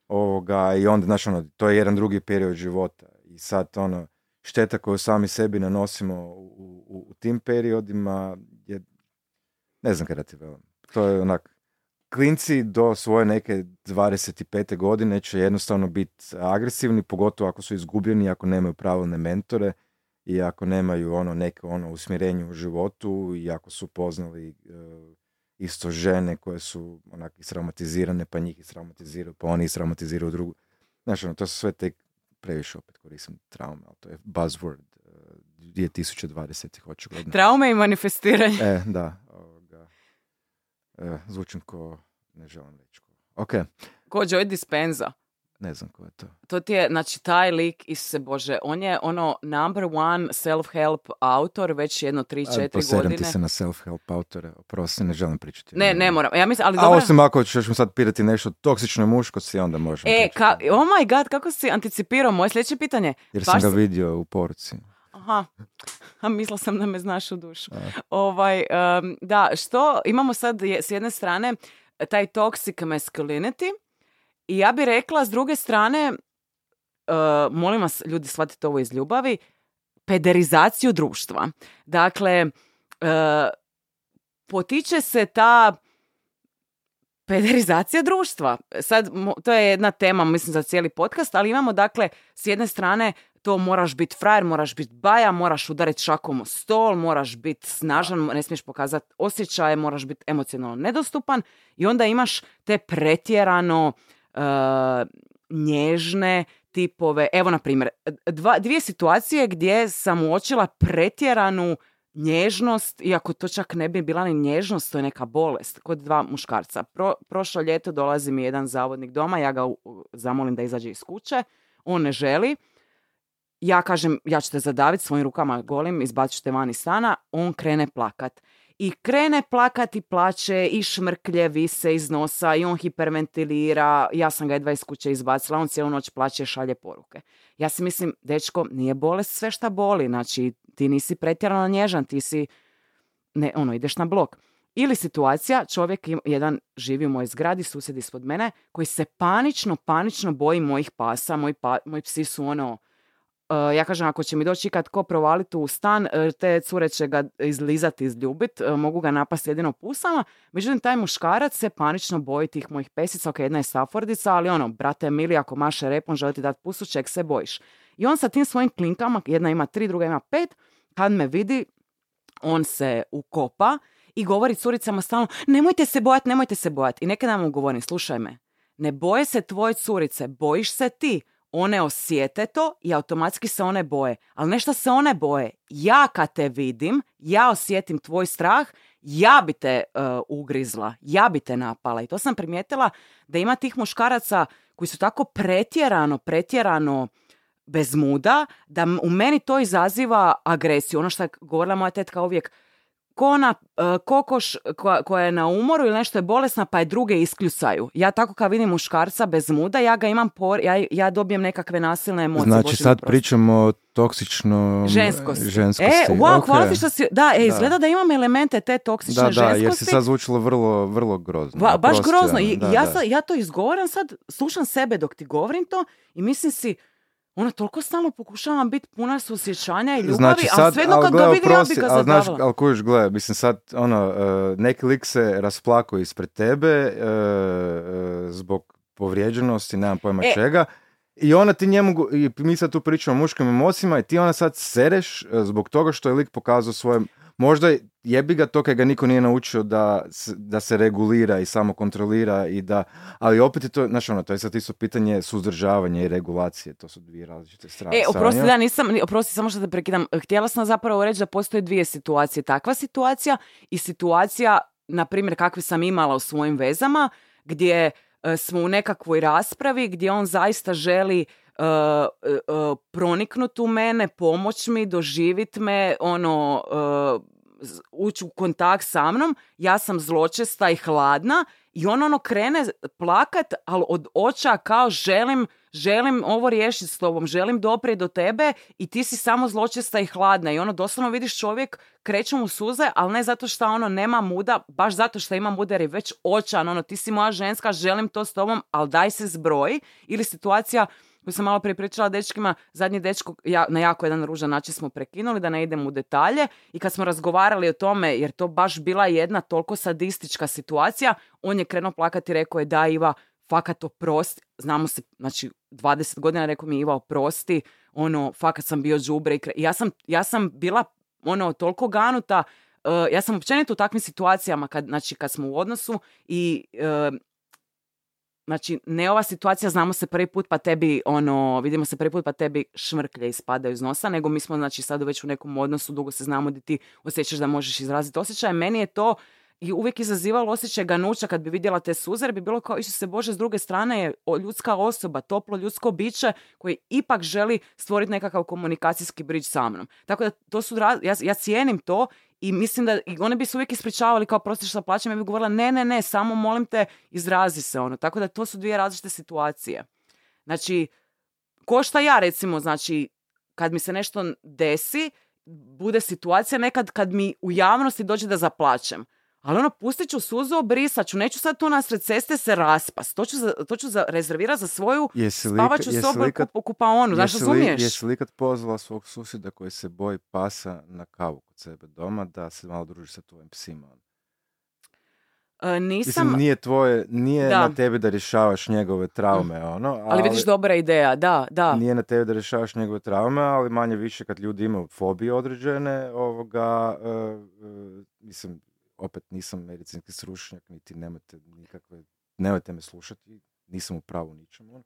ovoga, i onda, znaš, ono, to je jedan drugi period života i sad, ono, šteta koju sami sebi nanosimo u, u, u tim periodima je, ne znam kada ti velim. To je onak, klinci do svoje neke dvadeset pete godine će jednostavno biti agresivni, pogotovo ako su izgubljeni, ako nemaju pravilne mentore i ako nemaju ono, neke ono, usmjerenje u životu i ako su poznali uh, isto žene koje su onak isramatizirane, pa njih isramatiziraju, pa oni isramatiziraju drugu. Znaš, ono, to su sve tek previše, opet koristim traume, ali to je buzzword dvije tisuće dvadesetih očigledno. Traume i manifestiranje. E, da. Ovoga. E, zvučim ko, ne želim reći ko. Ok. Ko Joy Dispenza. Ne znam ko je to. To ti je, znači, taj lik, Isuse Bože, on je ono number one self-help autor već jedno tri četiri godine. Poseram ti se na self-help autore, oprosti, ne želim pričati. Ne, ne moram. Ja mislim, ali dobro. A osim ako ćeš mi sad pitati nešto toksično muškosti, onda možemo e, pričati. Ka- oh my god, kako si anticipirao moje sljedeće pitanje? Jer Baš sam ga vidio u poruci. Aha, a mislila sam da me znaš u dušu. Ovaj, um, da, što imamo sad je, s jedne strane taj toxic masculinity, i ja bih rekla, s druge strane, uh, molim vas, ljudi, shvatite ovo iz ljubavi, pederizaciju društva. Dakle, uh, potiče se ta pederizacija društva. Sad, to je jedna tema, mislim, za cijeli podcast, ali imamo, dakle, s jedne strane, to moraš biti frajer, moraš biti baja, moraš udariti šakom o stol, moraš biti snažan, ne smiješ pokazati osjećaje, moraš biti emocionalno nedostupan, i onda imaš te pretjerano Uh, nježne tipove. Evo, na primjer, dva, dvije situacije gdje sam uočila pretjeranu nježnost, iako to čak ne bi bila ni nježnost, to je neka bolest, kod dva muškarca. Pro, prošlo ljeto dolazi mi jedan zavodnik doma, ja ga u, zamolim da izađe iz kuće, on ne želi. Ja kažem, ja ću te zadaviti svojim rukama golim, izbacit ću te van iz stana, on krene plakat. I krene plakati, plače, i šmrklje vise iz nosa, i on hiperventilira. Ja sam ga jedva iz kuće izbacila, on cijelu noć plače, šalje poruke. Ja si mislim, dečko, nije bolest sve šta boli. Znači, ti nisi pretjerano nježan, ti si, ne, ono, ideš na blok. Ili situacija, čovjek jedan živi u mojoj zgradi, susjed ispod mene, koji se panično, panično boji mojih pasa. Moji, pa, moji psi su ono, Uh, ja kažem, ako će mi doći kad ko provaliti u stan, te cure će ga izlizati, izljubiti, uh, mogu ga napasti jedino pusama. Međutim, taj muškarac se panično boji tih mojih pesica. Ok, jedna je Staffordica, ali ono, brate mili, ako maše repom, želi ti dati pusu, ček se bojiš. I on sa tim svojim klinkama, jedna ima tri, druga ima pet, kad me vidi, on se ukopa i govori curicama stalno, nemojte se bojati, nemojte se bojati. I neke nam govorim, slušaj me, ne boje se tvoje curice, bojiš se ti. One osjete to i automatski se one boje. Ali nešto se one boje. Ja kad te vidim, ja osjetim tvoj strah, ja bi te uh, ugrizla, ja bi te napala. I to sam primijetila da ima tih muškaraca koji su tako pretjerano, pretjerano bez muda, da u meni to izaziva agresiju. Ono što je govorila moja tetka uvijek, ko na uh, kokoš koja, koja je na umoru ili nešto je bolesna pa je druge iskljucaju. Ja tako kad vidim muškarca bez muda, ja ga imam por, ja, ja dobijem nekakve nasilne emocije. Znači, Boži, sad pričamo o toksičnom ženskosti. ženskosti. E, wow, okay. Hvala ti što si, da, e, izgleda da. da imam elemente te toksične da, ženskosti. Da, da, jer si sad zvučilo vrlo, vrlo grozno. Ba, baš prosti, grozno. I, da, ja, da. Sad, ja to izgovoram sad, slušam sebe dok ti govorim to i mislim si, ona, toliko stalno pokušavam biti puna suosjećanja i ljubavi, znači, sad, ali svejedno kad ga vidim, ja bi ga zadavila. Znaš, ali kojiš, gledaj, mislim sad, ono, uh, neki lik se rasplako ispred tebe uh, uh, zbog povrijeđenosti, nemam pojma e. čega, i ona ti njemu, i mi sad tu pričamo o muškim emocijima i ti ona sad sereš uh, zbog toga što je lik pokazao svoje, možda jebi ga to kaj ga niko nije naučio da, da se regulira i samo kontrolira i da, ali opet je to, znaš ono, to je sad isto pitanje suzdržavanja i regulacije, to su dvije različite strane. E, oprosti, da, nisam, oprosti, samo što te prekidam, htjela sam zapravo reći da postoje dvije situacije, takva situacija i situacija, na primjer, kakve sam imala u svojim vezama, gdje e, smo u nekakvoj raspravi, gdje on zaista želi Uh, uh, proniknut u mene, pomoć mi, doživit me, ono, uh, ući u kontakt sa mnom, ja sam zločesta i hladna i on ono krene plakat, ali od oča kao želim, želim ovo riješiti s tobom, želim doprijeti do tebe i ti si samo zločesta i hladna i ono doslovno vidiš čovjek, kreću mu suze, ali ne zato što ono nema muda, baš zato što ima muda jer je već očan, ono ti si moja ženska, želim to s tobom, ali daj se zbroji. Ili situacija koju sam malo prije pričala dečkima, zadnji dečko, ja, na jako jedan ružan način smo prekinuli, da ne idem u detalje, i kad smo razgovarali o tome, jer to baš bila jedna toliko sadistička situacija, on je krenuo plakati i rekao je, da Iva, fakat oprosti, znamo se, znači dvadeset godina, rekao mi je, Iva, oprosti, ono, fakat sam bio đubre i kre... ja, sam, ja sam bila, ono, toliko ganuta, uh, ja sam općenito u takvim situacijama kad, znači, kad smo u odnosu i uh, znači, ne ova situacija, znamo se prvi put pa tebi, ono, vidimo se prvi put pa tebi šmrklje ispadaju iz nosa, nego mi smo, znači, sad već u nekom odnosu, dugo se znamo gdje ti osjećaš da možeš izraziti osjećaj. Meni je to i uvijek izazivalo osjećaj ganuća kad bi vidjela te suze, bi bilo kao, Isuse Bože, s druge strane je ljudska osoba, toplo ljudsko biće koje ipak želi stvoriti nekakav komunikacijski bridge sa mnom. Tako da to su, ja, ja cijenim to. I mislim da i one bi se uvijek ispričavali kao prostiš sa plaćem, ja bih govorila ne, ne, ne, samo molim te, izrazi se, ono. Tako da to su dvije različite situacije. Znači, ko šta ja recimo, znači, kad mi se nešto desi, bude situacija nekad kad mi u javnosti dođe da zaplaćem. Ali ono, pustit ću suzu, obrisat ću, neću sad tu nasred ceste se raspast. To ću, za, to ću za, rezervirati za svoju spavaću sobu i kupaonu. Znaš, razumiješ? Jesi li kad pozvala svog susjeda koji se boji pasa na kavu kod sebe doma da se malo družiš sa tvojim psima? E, nisam... Mislim, nije tvoje, nije da. na tebi da rješavaš njegove traume, mm. ono. Ali, ali vidiš, dobra ideja, da, da. Nije na tebi da rješavaš njegove traume, ali manje više kad ljudi imaju fobije određene, ovoga, uh, uh, mislim, opet nisam medicinski stručnjak, niti nemojte nikakve, nemojte me slušati, nisam u pravu ničemu.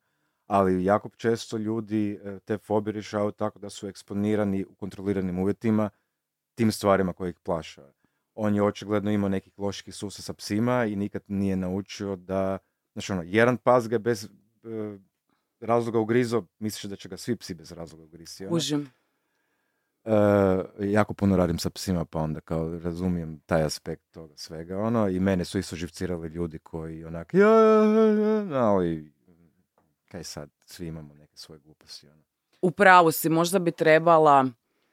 Ali jako često ljudi te fobije rješavaju tako da su eksponirani u kontroliranim uvjetima tim stvarima koje ih plaše. On je očigledno imao nekih loših susreta sa psima i nikad nije naučio da, znači ono, jedan pas ga bez e, razloga ugrizo, misliš da će ga svi psi bez razloga ugrizi. Užim. Uh, jako puno radim sa psima, pa onda kao razumijem taj aspekt toga svega, ono, i mene su isto živcirali ljudi koji onak ja, ja, ja, ali kaj sad, svi imamo neke svoje gluposti, ono. U pravu si, možda bi trebala.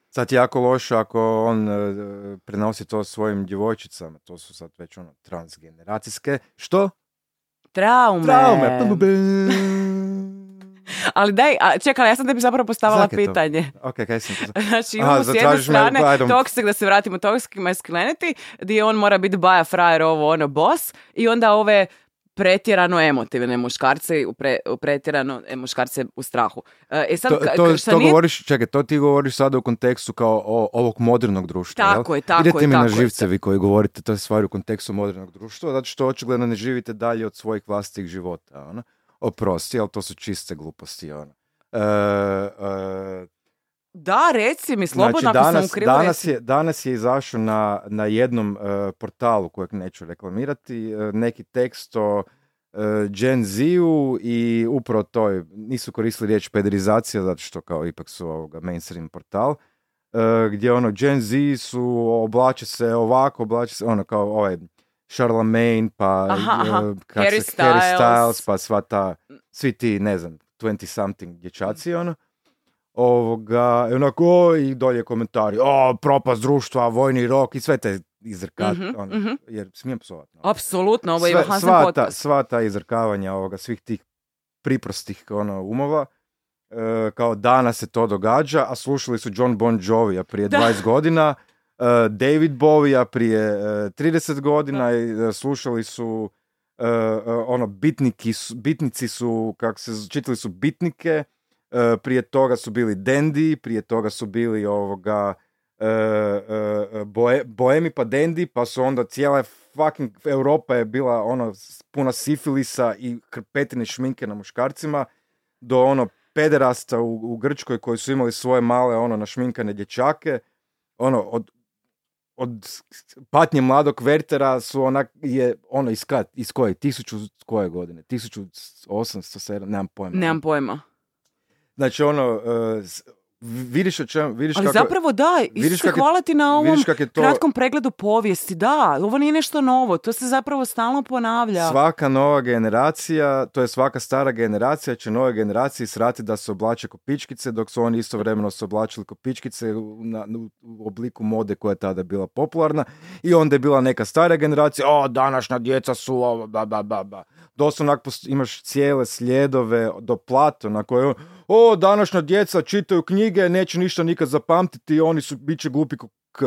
Sad je jako loše ako on uh, prenosi to svojim djevojčicama, to su sad već ono transgeneracijske, što? Traume. Traume. Ali daj, a, čekala, ja sam tebi zapravo postavila Zake pitanje. To. Okay, kaj sam to... Znači, imamo s jedne strane me, toksik, da se vratimo toksik masculinity, gdje on mora biti baja, frajer, ovo, ono, boss, i onda ove pretjerano emotivne muškarce, upre, pretjerano muškarce u strahu. E sad, to to, to nije... govoriš, čekaj, to ti govoriš sada u kontekstu kao o, ovog modernog društva. Tako jel? je, tako Idete je. Idete mi tako na živcevi je. Koji govorite to stvari u kontekstu modernog društva, zato što očigledno ne živite dalje od svojih vlastitih života, ono. Oprosti, ali to su čiste gluposti. Ono. E, e, da, reci mi, slobodno, znači, ako sam ukrila. Danas je, danas je izašao na, na jednom e, portalu kojeg neću reklamirati, e, neki tekst o e, Gen Z-u i upravo to je, nisu koristili riječ pederizacija, zato što kao ipak su ovoga mainstream portal, e, gdje ono Gen Z su, oblače se ovako, oblače se, ono kao ovaj Charlemagne, pa aha, aha. Uh, Harry, se, Styles. Harry Styles, pa sva ta, svi ti, ne znam, dvadeset something dječaci, ono, ovoga, onako, i dolje komentari, o, propast društva, vojni rok i sve te izrkavanja, mm-hmm, ono, mm-hmm. jer smijem psovat. No. Apsolutno, ovo je Iva Hanzen podcast. Sva ta izrkavanja ovoga, svih tih priprostih ono, umova, e, kao danas se to događa, a slušali su John Bon Jovi prije da. dvadeset godina, Uh, David Bowie prije uh, trideset godina i uh, slušali su uh, uh, ono bitniki su, bitnici su kako se čitali su bitnike, uh, prije toga su bili Dendi, prije toga su bili ovoga uh, uh, boe, boemi pa Dendi, pa su onda cijela fucking Europa je bila ono puna sifilisa i krpetine šminke na muškarcima do ono pederasta u, u Grčkoj koji su imali svoje male ono našminkane dječake, ono od od patnje mladog Vertera su onak, je ono iz, kad, iz koje, tisuću, koje godine? tisuću osamsto sedam, nemam pojma. Nemam pojma. Znači ono, uh, vidiš o čemu, vidiš ali kako... Ali zapravo da, Isuse, hvala ti na ovom to, kratkom pregledu povijesti, da, ovo nije nešto novo, to se zapravo stalno ponavlja. Svaka nova generacija, to je svaka stara generacija, će nove generacije srati da se oblače kopičkice, dok su oni istovremeno se oblačili kopičkice u, na, u obliku mode koja je tada bila popularna i onda je bila neka stara generacija, o, današnja djeca su ovo, ba, ba, ba, ba. Doslovno imaš cijele slijedove do Platona koje o, današnja djeca čitaju knjige, neće ništa nikad zapamtiti, oni su, bit će glupi ko k.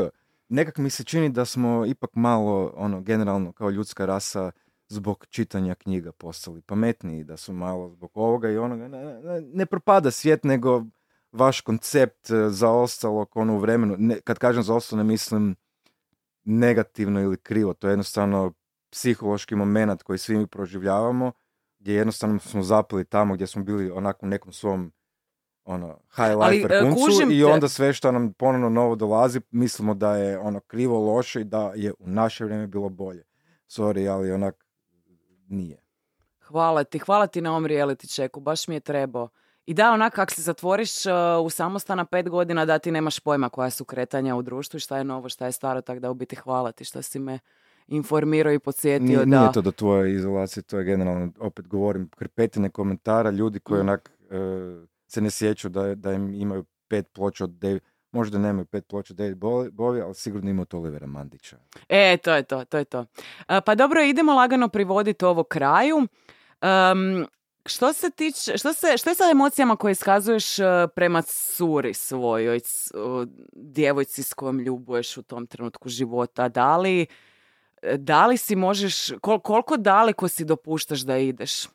Nekak mi se čini da smo ipak malo, ono, generalno kao ljudska rasa zbog čitanja knjiga postali pametniji, da su malo zbog ovoga i onoga. Ne, ne, ne propada svijet, nego vaš koncept zaostalog ono u vremenu. Ne, kad kažem zaostalo, ne mislim negativno ili krivo. To je jednostavno psihološki moment koji svi mi proživljavamo, gdje jednostavno smo zapili tamo gdje smo bili onako u nekom svom ono, high life perkuncu i onda sve što nam ponovno novo dolazi mislimo da je ono krivo, loše i da je u naše vrijeme bilo bolje. Sorry, ali onak nije. Hvala ti, hvala ti na ovom reality checku, baš mi je trebao. I da, onak, kako se zatvoriš uh, u samostana pet godina, da ti nemaš pojma koja su kretanja u društvu i šta je novo, šta je staro, tako da u biti hvala ti što si me informirao i podsjetio. Nije, da... Nije to do tvoje izolacije, to je generalno, opet govorim, krpetine komentara, ljudi koji mm. onak uh, se ne sjećaju da, da im imaju pet ploča od David, možda nemaju pet ploča David Bowie, ali sigurno imaju od Olivera Mandića. E, to je to, to je to. Uh, pa dobro, idemo lagano privoditi ovo kraju. Um, Što se tiče, što se, što je sa emocijama koje iskazuješ uh, prema curi svojoj, uh, djevojci s kojom ljubuješ u tom trenutku života? Da li, da li si možeš, kol, koliko daleko si dopuštaš da ideš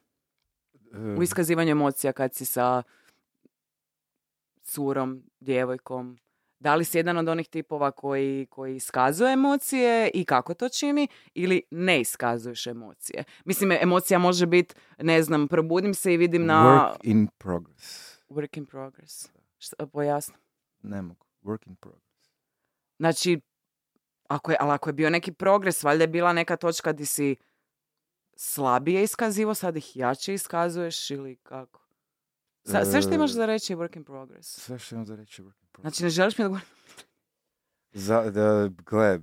u iskazivanju emocija kad si sa curom, djevojkom? Da li si jedan od onih tipova koji, koji iskazuje emocije i kako to čini, ili ne iskazuješ emocije? Mislim, emocija može biti, ne znam, probudim se i vidim na... Work in progress. Work in progress. Šta, pojasno? Ne mogu. Work in progress. Znači, ako je, ali ako je bio neki progres, valjda je bila neka točka gdje si slabije iskazivo, sad ih jače iskazuješ ili kako? Sa, sve što imaš za reći je work in progress. Sve što imam za reći je work in progress. Znači, ne želiš mi da govorim? Za, da, gle,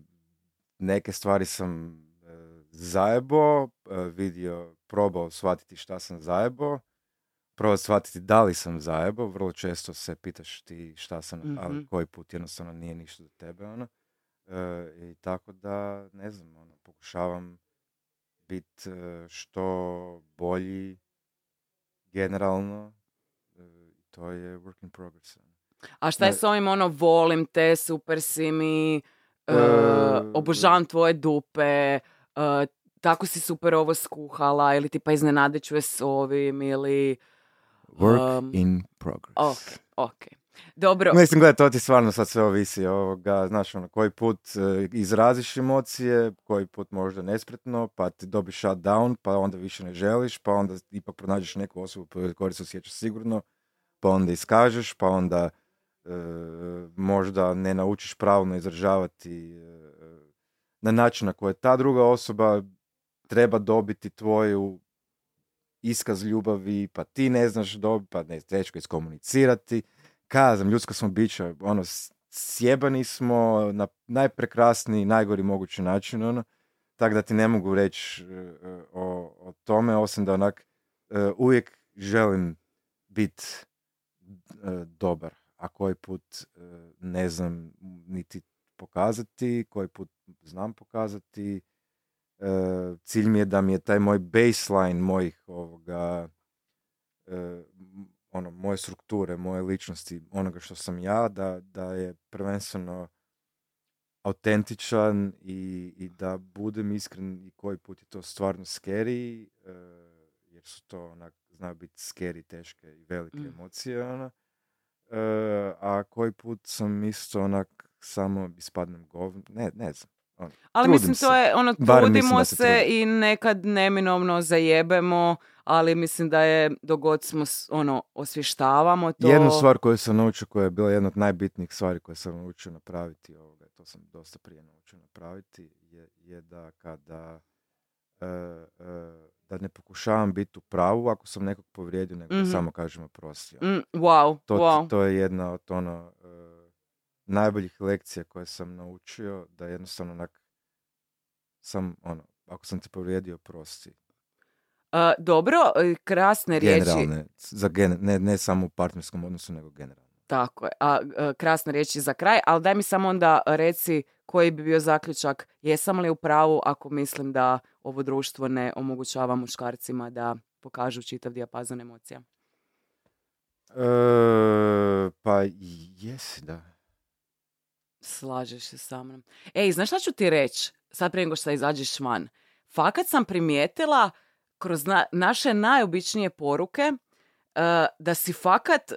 neke stvari sam uh, zajebo, uh, vidio, probao shvatiti šta sam zajebo, probao shvatiti da li sam zajebo, vrlo često se pitaš ti šta sam, mm-hmm. ali koji put jednostavno nije ništa do tebe, ono. Uh, i tako da, ne znam, ono, pokušavam biti uh, što bolji generalno. To je work in progress. A šta je s ovim ono, volim te, super si mi, uh, obožavam tvoje dupe, uh, tako si super ovo skuhala, ili ti pa iznenadit ću je s ovim, ili... Work um, in progress. Ok, ok. Dobro. Mislim, gledaj, to ti stvarno sad sve ovisi ovoga, znaš, ono, koji put uh, izraziš emocije, koji put možda nespretno, pa ti dobiš shutdown, pa onda više ne želiš, pa onda ipak pronađeš neku osobu koja se osjeća sigurno, pa onda iskažeš, pa onda e, možda ne naučiš pravilno izražavati e, na način na koji ta druga osoba treba dobiti tvoju iskaz ljubavi, pa ti ne znaš dobiti, pa ne teško iskomunicirati. Kazam, ljudska smo bića, ono, sjebani smo na najprekrasniji, najgori mogući način, ono, tako da ti ne mogu reći e, o, o tome, osim da onak e, uvijek želim biti dobar, a koji put ne znam niti pokazati, koji put znam pokazati. Cilj mi je da mi je taj moj baseline mojih ovoga, ono, moje strukture, moje ličnosti, onoga što sam ja, da, da je prvenstveno autentičan i, i da budem iskren, i koji put je to stvarno scary, jer su to onak znaju biti scary, teške i velike mm. emocije, ona. E, a koji put sam isto onak samo ispadnem govno. Ne, ne znam. Ono, ali mislim se. To je, ono, trudimo se, se i nekad neminovno zajebemo, ali mislim da je, dogod smo, ono, osvještavamo to. Jednu stvar koju sam naučio, koja je bila jedna od najbitnijih stvari koje sam naučio napraviti, ovoga, to sam dosta prije naučio napraviti, je, je da kada... E, e, da ne pokušavam biti u pravu ako sam nekog povrijedio, nego mm-hmm. samo kažem oprosti. Mm, wow, to, wow. to je jedna od ono, uh, najboljih lekcija koje sam naučio, da jednostavno onak, sam, ono, ako sam te povrijedio, oprosti. Uh, dobro, krasne riječi. Generalne, za gen, ne, ne samo u partnerskom odnosu, nego generalno. Tako je, a, a krasne riječi za kraj, ali daj mi samo onda reci koji bi bio zaključak, jesam li u pravu ako mislim da ovo društvo ne omogućava muškarcima da pokažu čitav dijapazon emocija? E, pa jesi, da. Slažeš se sa mnom. Ej, znaš šta ću ti reći, sad prije nego što izađeš van? Fakat sam primijetila kroz na- naše najobičnije poruke uh, da si fakat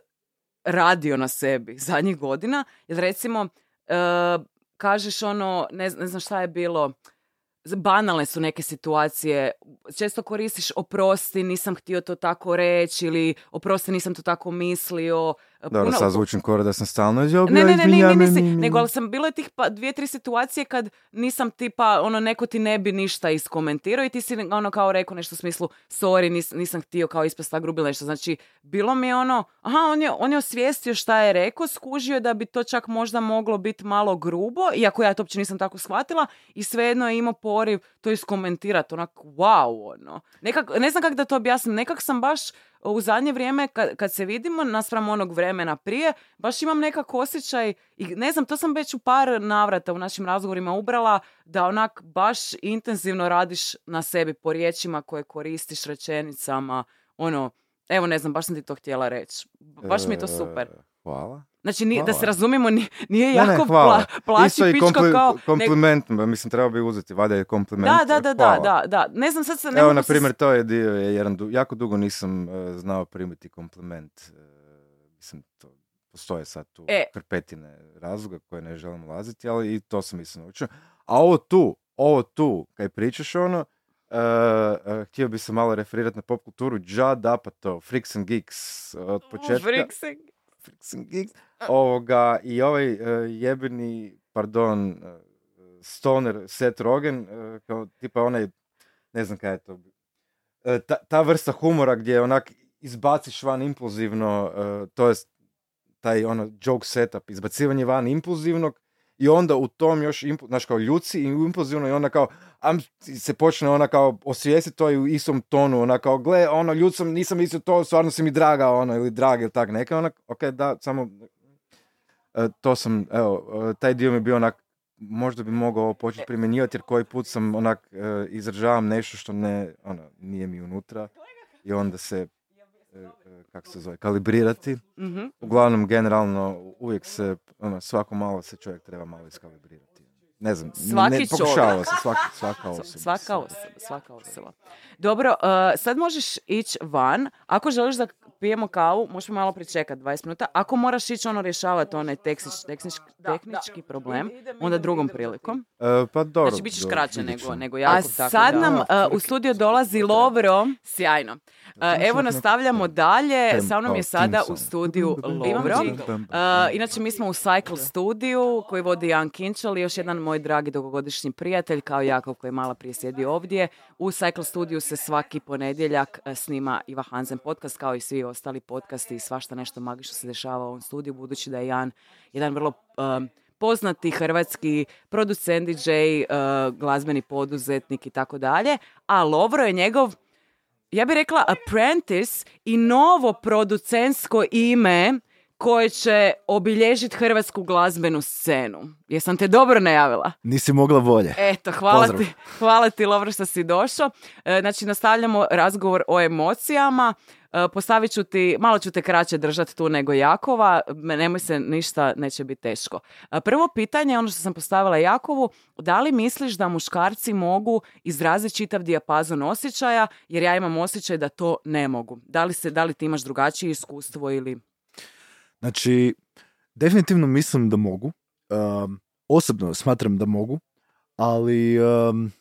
radio na sebi zadnjih godina, jer recimo... Uh, kažeš ono, ne, ne znam šta je bilo, banalne su neke situacije, često koristiš oprosti, nisam htio to tako reći, ili oprosti, nisam to tako mislio. Dobro, puno... sad zvučim kore da sam stalno izjavljala. Ne, ne, ne, ne, nisi, nego ali sam, bilo je tih pa, dvije, tri situacije kad nisam tipa, ono, neko ti ne bi ništa iskomentirao i ti si ono kao rekao nešto u smislu, sorry, nis, nisam htio kao ispast ta grubila nešto. Znači, bilo mi je ono, aha, on je, on je osvijestio šta je rekao, skužio da bi to čak možda moglo biti malo grubo, iako ja to uopće nisam tako shvatila, i svejedno je imao poriv to iskomentirati, onak, wow, ono. Nekak, ne znam kako da to objasnim, nekak sam baš... U zadnje vrijeme, kad, kad se vidimo, naspram onog vremena prije, baš imam nekak osjećaj, i ne znam, to sam već u par navrata u našim razgovorima ubrala, da onak baš intenzivno radiš na sebi po riječima koje koristiš, rečenicama, ono, evo ne znam, baš sam ti to htjela reći. Baš mi je to super. E, hvala. Znači, nije, hvala. Da se razumijemo, nije, nije ne, jako ne, pla, plaći pičko kompli, kao... Kompliment, nek... mislim, trebao bi uzeti, valjda je kompliment. Da, da, da, da, da, da. Ne znam, sad se... Ne evo, na primjer, s... to je dio, jedan, jako dugo nisam uh, znao primiti kompliment. Uh, mislim, to postoje sad tu e. krpetine razloga koje ne želim ulaziti, ali i to sam mislim naučio. A ovo tu, ovo tu, kaj pričaš ono, Uh, uh, htio bi se malo referirati na pop kulturu, dža da pa to, Freaks and Geeks uh, od početka. Freaks and, Freaks and Geeks. Ovoga, i ovaj uh, jebeni, pardon, uh, stoner Seth Rogen, uh, kao tipa onaj, ne znam kaj je to. Uh, ta, ta vrsta humora gdje onak izbaciš van impulzivno, uh, to je taj ono joke setup, izbacivanje van impulzivnog, i onda u tom još, impu, znaš kao ljuci i impulzivno, i onda kao am, se počne ona kao osvijestiti to i u istom tonu, ona kao, gle, ono, ljud sam, nisam mislio to, stvarno si mi draga, ono, ili drag, ili tak, neka, onak, ok, da, samo, e, to sam, evo, taj dio mi je bio onak, možda bi mogao početi primjenjivati, jer koji put sam onak, e, izražavam nešto što ne, ono, nije mi unutra, i onda se, e, kako se zove, kalibrirati. Mm-hmm. Uglavnom, generalno, uvijek se, ono, svako malo se čovjek treba malo iskalibrirati. Ne znam, svaki ne, pokušava se, svaka, svaka osoba. Svaka osoba, svaka osoba. Dobro, uh, sad možeš ići van. Ako želiš da pijemo kavu, možemo malo pričekati dvadeset minuta. Ako moraš ići ono rješavati onaj teksič, teksič, tehnički da, problem, da, onda drugom prilikom. Uh, pa dobro. Znači, bit ćeš kraće nego, nego Jakov. A sad tako nam da, uh, u studio dolazi Lovro. Sjajno. Uh, evo, nastavljamo dalje. Sa mnom je sada u studiju Lovro. Uh, inače, mi smo u Cycle Studiju koji vodi Jan Kinchel i još jedan moj dragi dugogodišnji prijatelj kao Jakov koji je malo prije sjedi ovdje. U Cycle Studiju se svaki ponedjeljak snima Iva Hanzen podcast kao i svi ostali podcasti i svašta nešto magično se dešava u ovom studiju, budući da je Jan jedan vrlo um, poznati hrvatski producent, di džej, uh, glazbeni poduzetnik i tako dalje. A Lovro je njegov, ja bih rekla, apprentice i novo producentsko ime koje će obilježiti hrvatsku glazbenu scenu. Jesam te dobro najavila? Nisi mogla bolje. Eto, hvala Pozdrav. ti, hvala ti Lovro što si došao. E, znači, nastavljamo razgovor o emocijama. E, postavit ću ti, malo ću te kraće držati tu nego Jakova, nemoj se ništa, neće biti teško. E, prvo pitanje, ono što sam postavila Jakovu, da li misliš da muškarci mogu izraziti čitav dijapazon osjećaja, jer ja imam osjećaj da to ne mogu. Da li, se, da li ti imaš drugačije iskustvo ili... Znači, definitivno mislim da mogu. Um, osobno smatram da mogu, ali um,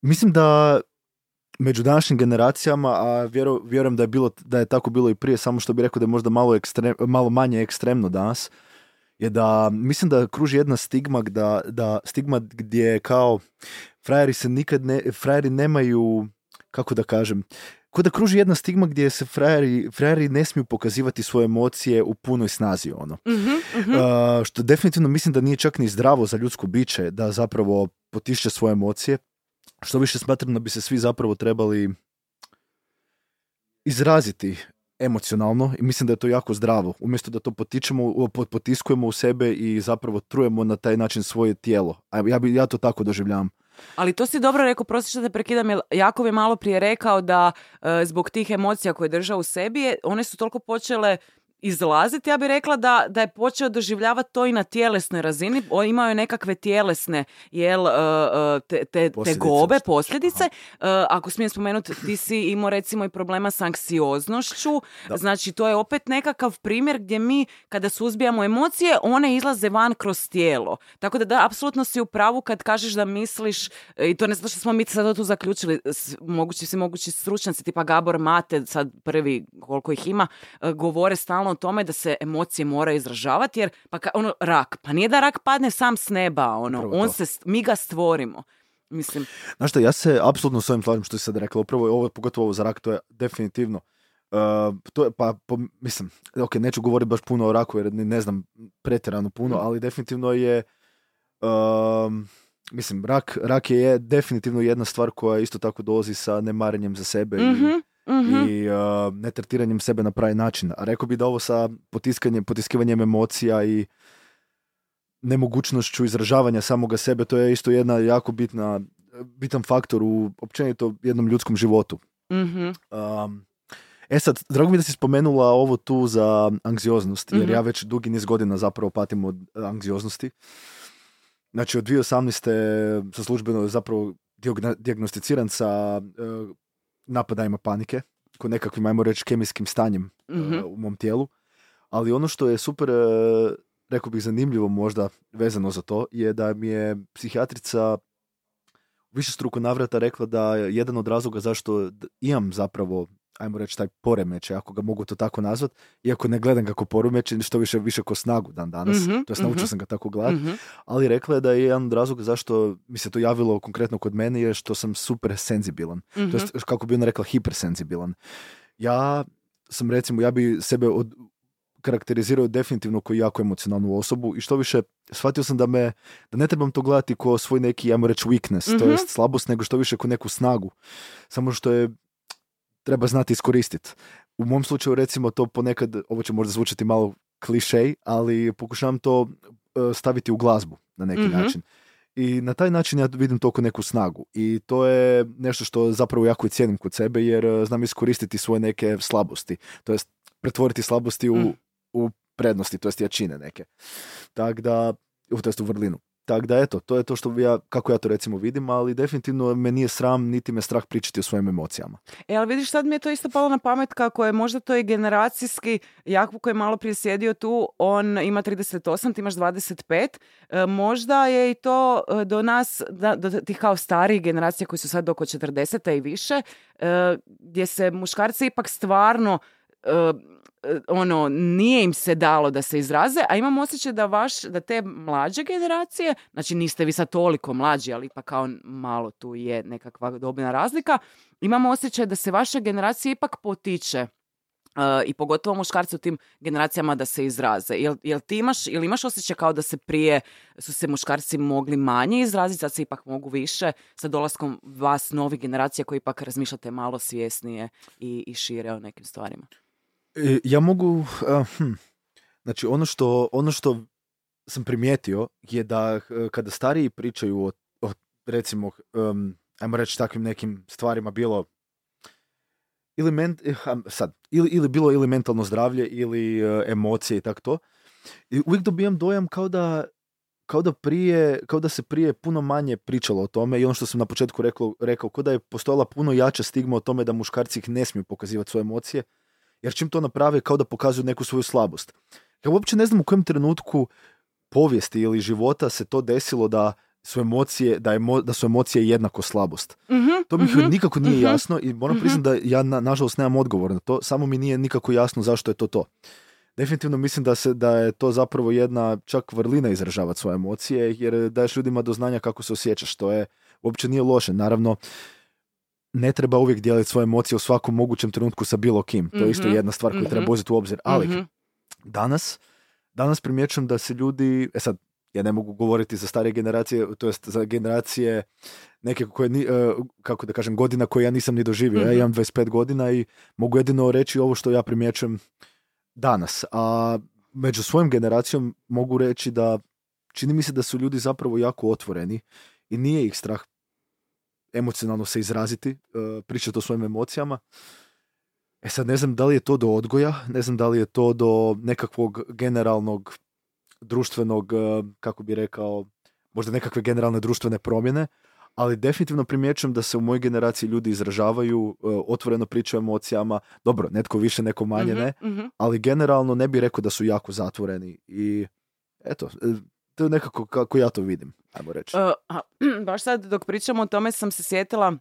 mislim da među današnjim generacijama, a vjeru, vjerujem da je, bilo, da je tako bilo i prije, samo što bih rekao da je možda malo, ekstrem, malo manje ekstremno danas, je da mislim da kruži jedna stigma, da, da stigma gdje kao frajeri se nikad ne, frajeri nemaju, kako da kažem, ko da kruži jedna stigma gdje se frajeri, frajeri ne smiju pokazivati svoje emocije u punoj snazi, ono. Uh-huh, uh-huh. Uh, što definitivno mislim da nije čak ni zdravo za ljudsko biće da zapravo potišće svoje emocije. Što više smatram da bi se svi zapravo trebali izraziti emocionalno i mislim da je to jako zdravo. Umjesto da to potičemo, potiskujemo u sebe i zapravo trujemo na taj način svoje tijelo. Ja, bi, ja to tako doživljavam. Ali to si dobro rekao, prosti što te prekidam, jer Jakov je malo prije rekao da e, zbog tih emocija koje drža u sebi, one su toliko počele izlaziti, ja bih rekla da, da je počeo doživljavati to i na tjelesnoj razini. O, imao je nekakve tjelesne jel, te, te, tegobe, posljedice. Aha. Ako smijem spomenuti, ti si imao recimo i problema s anksioznošću. Da. Znači, to je opet nekakav primjer gdje mi, kada suzbijamo emocije, one izlaze van kroz tijelo. Tako da, da, apsolutno si u pravu kad kažeš da misliš, i to ne zato što smo mi sada tu zaključili, mogući si mogući stručnjaci, tipa Gabor Mate, sad prvi koliko ih ima, govore stalno o tome da se emocije moraju izražavati, jer pa ka, ono, rak, pa nije da rak padne sam s neba, ono, on se, mi ga stvorimo. Mislim. Znaš što, ja se apsolutno s ovim slažem što si sad rekla, upravo ovo, pogotovo ovo za rak, to je definitivno, uh, to je, pa, po, mislim, ok, neću govoriti baš puno o raku, jer ne, ne znam pretjerano puno, ali definitivno je, uh, mislim, rak, rak je, je definitivno jedna stvar koja isto tako dolazi sa nemarenjem za sebe mm-hmm. i Mm-hmm. i uh, ne tretiranjem sebe na pravi način. A rekao bi da ovo sa potiskanjem, potiskivanjem emocija i nemogućnošću izražavanja samoga sebe, to je isto jedna jako bitna, bitan faktor u općenito jednom ljudskom životu. Mm-hmm. Um, e sad, drago mi da si spomenula ovo tu za anksioznost, jer mm-hmm. ja već dugi niz godina zapravo patim od anksioznosti. Znači, od dvije tisuće osamnaeste sam službeno zapravo dijagnosticiran sa uh, napadajima panike, ko nekakvim, ajmo reći, kemijskim stanjem mm-hmm. uh, u mom tijelu. Ali ono što je super, uh, rekao bih zanimljivo možda vezano za to, je da mi je psihijatrica višestruko navrata rekla da jedan od razloga zašto imam zapravo, ajmo reći, taj poremećaj, ako ga mogu to tako nazvat, iako ne gledam ga kao poremećaj, što više, više ko snagu dan danas, mm-hmm. to jest naučio mm-hmm. sam ga tako gledati, mm-hmm. ali rekla je da je jedan od razloga zašto mi se to javilo konkretno kod mene je što sam super senzibilan, mm-hmm. to jest kako bi ona rekla hipersenzibilan. Ja sam recimo, ja bi sebe od, karakterizirao definitivno kao jako emocionalnu osobu i što više shvatio sam da me, da ne trebam to gledati kao svoj neki, ja moram reći weakness, mm-hmm. to jest slabost, nego što više kao neku snagu. Samo što je treba znati iskoristiti. U mom slučaju, recimo, to ponekad, ovo će možda zvučati malo klišej, ali pokušavam to staviti u glazbu na neki mm-hmm. način. I na taj način ja vidim to kao neku snagu. I to je nešto što zapravo jako i cijenim kod sebe, jer znam iskoristiti svoje neke slabosti. To jest, pretvoriti slabosti u, mm. u prednosti, to jest jačine neke. Tak da, to jest u vrlinu. Tako da, eto, to je to što ja, kako ja to recimo vidim, ali definitivno me nije sram, niti me strah pričati o svojim emocijama. E, ali vidiš, sad mi je to isto palo na pamet kako je možda to i generacijski. Jakov koji je malo prije sjedio tu, on ima trideset osam, ti imaš dvadeset pet. E, možda je i to do nas, da, do tih kao starijih generacija koji su sad oko četrdeset i više, e, gdje se muškarci ipak stvarno... E, ono, nije im se dalo da se izraze, a imam osjećaj da vaš, da te mlađe generacije, znači niste vi sad toliko mlađi, ali ipak kao malo tu je nekakva dobna razlika, imam osjećaj da se vaša generacija ipak potiče uh, i pogotovo muškarci u tim generacijama da se izraze. Jel, jel ti imaš, jel imaš osjećaj kao da se prije su se muškarci mogli manje izraziti, sad se ipak mogu više sa dolaskom vas novih generacija koji ipak razmišljate malo svjesnije i, i šire o nekim stvarima? Ja mogu, uh, hm. znači ono što, ono što sam primijetio je da uh, kada stariji pričaju o, o recimo, um, ajmo reći takvim nekim stvarima, bilo ili, men, sad, ili, ili bilo ili mentalno zdravlje ili uh, emocije i tako to, i uvijek dobijam dojam kao da, kao da, prije, kao da se prije puno manje pričalo o tome i ono što sam na početku rekao, rekao kao da je postojala puno jača stigma o tome da muškarci ih ne smiju pokazivati svoje emocije, jer čim to naprave, kao da pokazuju neku svoju slabost. Ja uopće ne znam u kojem trenutku povijesti ili života se to desilo da su emocije, da, emo, da su emocije jednako slabost. Mm-hmm, to mi mm-hmm, nikako nije mm-hmm, jasno i moram mm-hmm. priznati da ja na, nažalost nemam odgovor na to, samo mi nije nikako jasno zašto je to to. Definitivno mislim da, se, da je to zapravo jedna čak vrlina izražavati svoje emocije, jer daješ ljudima do znanja kako se osjećaš, što je uopće nije loše. Naravno, ne treba uvijek dijeliti svoje emocije u svakom mogućem trenutku sa bilo kim. To je isto jedna stvar koju mm-hmm. treba uzeti u obzir. Ali mm-hmm. danas, danas primjećujem da se ljudi, e sad, ja ne mogu govoriti za starije generacije, to jest za generacije neke koje, kako da kažem, godina koje ja nisam ni doživio. Mm-hmm. Ja imam dvadeset pet godina i mogu jedino reći ovo što ja primjećujem danas. A među svojom generacijom mogu reći da čini mi se da su ljudi zapravo jako otvoreni i nije ih strah emocionalno se izraziti, pričati o svojim emocijama. E sad, ne znam da li je to do odgoja, ne znam da li je to do nekakvog generalnog društvenog, kako bi rekao, možda nekakve generalne društvene promjene, ali definitivno primjećujem da se u mojoj generaciji ljudi izražavaju, otvoreno pričaju o emocijama, dobro, netko više, neko manje, ne, mm-hmm, mm-hmm. ali generalno ne bih rekao da su jako zatvoreni i eto, to je nekako kako ja to vidim, ajmo reći. Uh, a, baš sad dok pričamo o tome sam se sjetila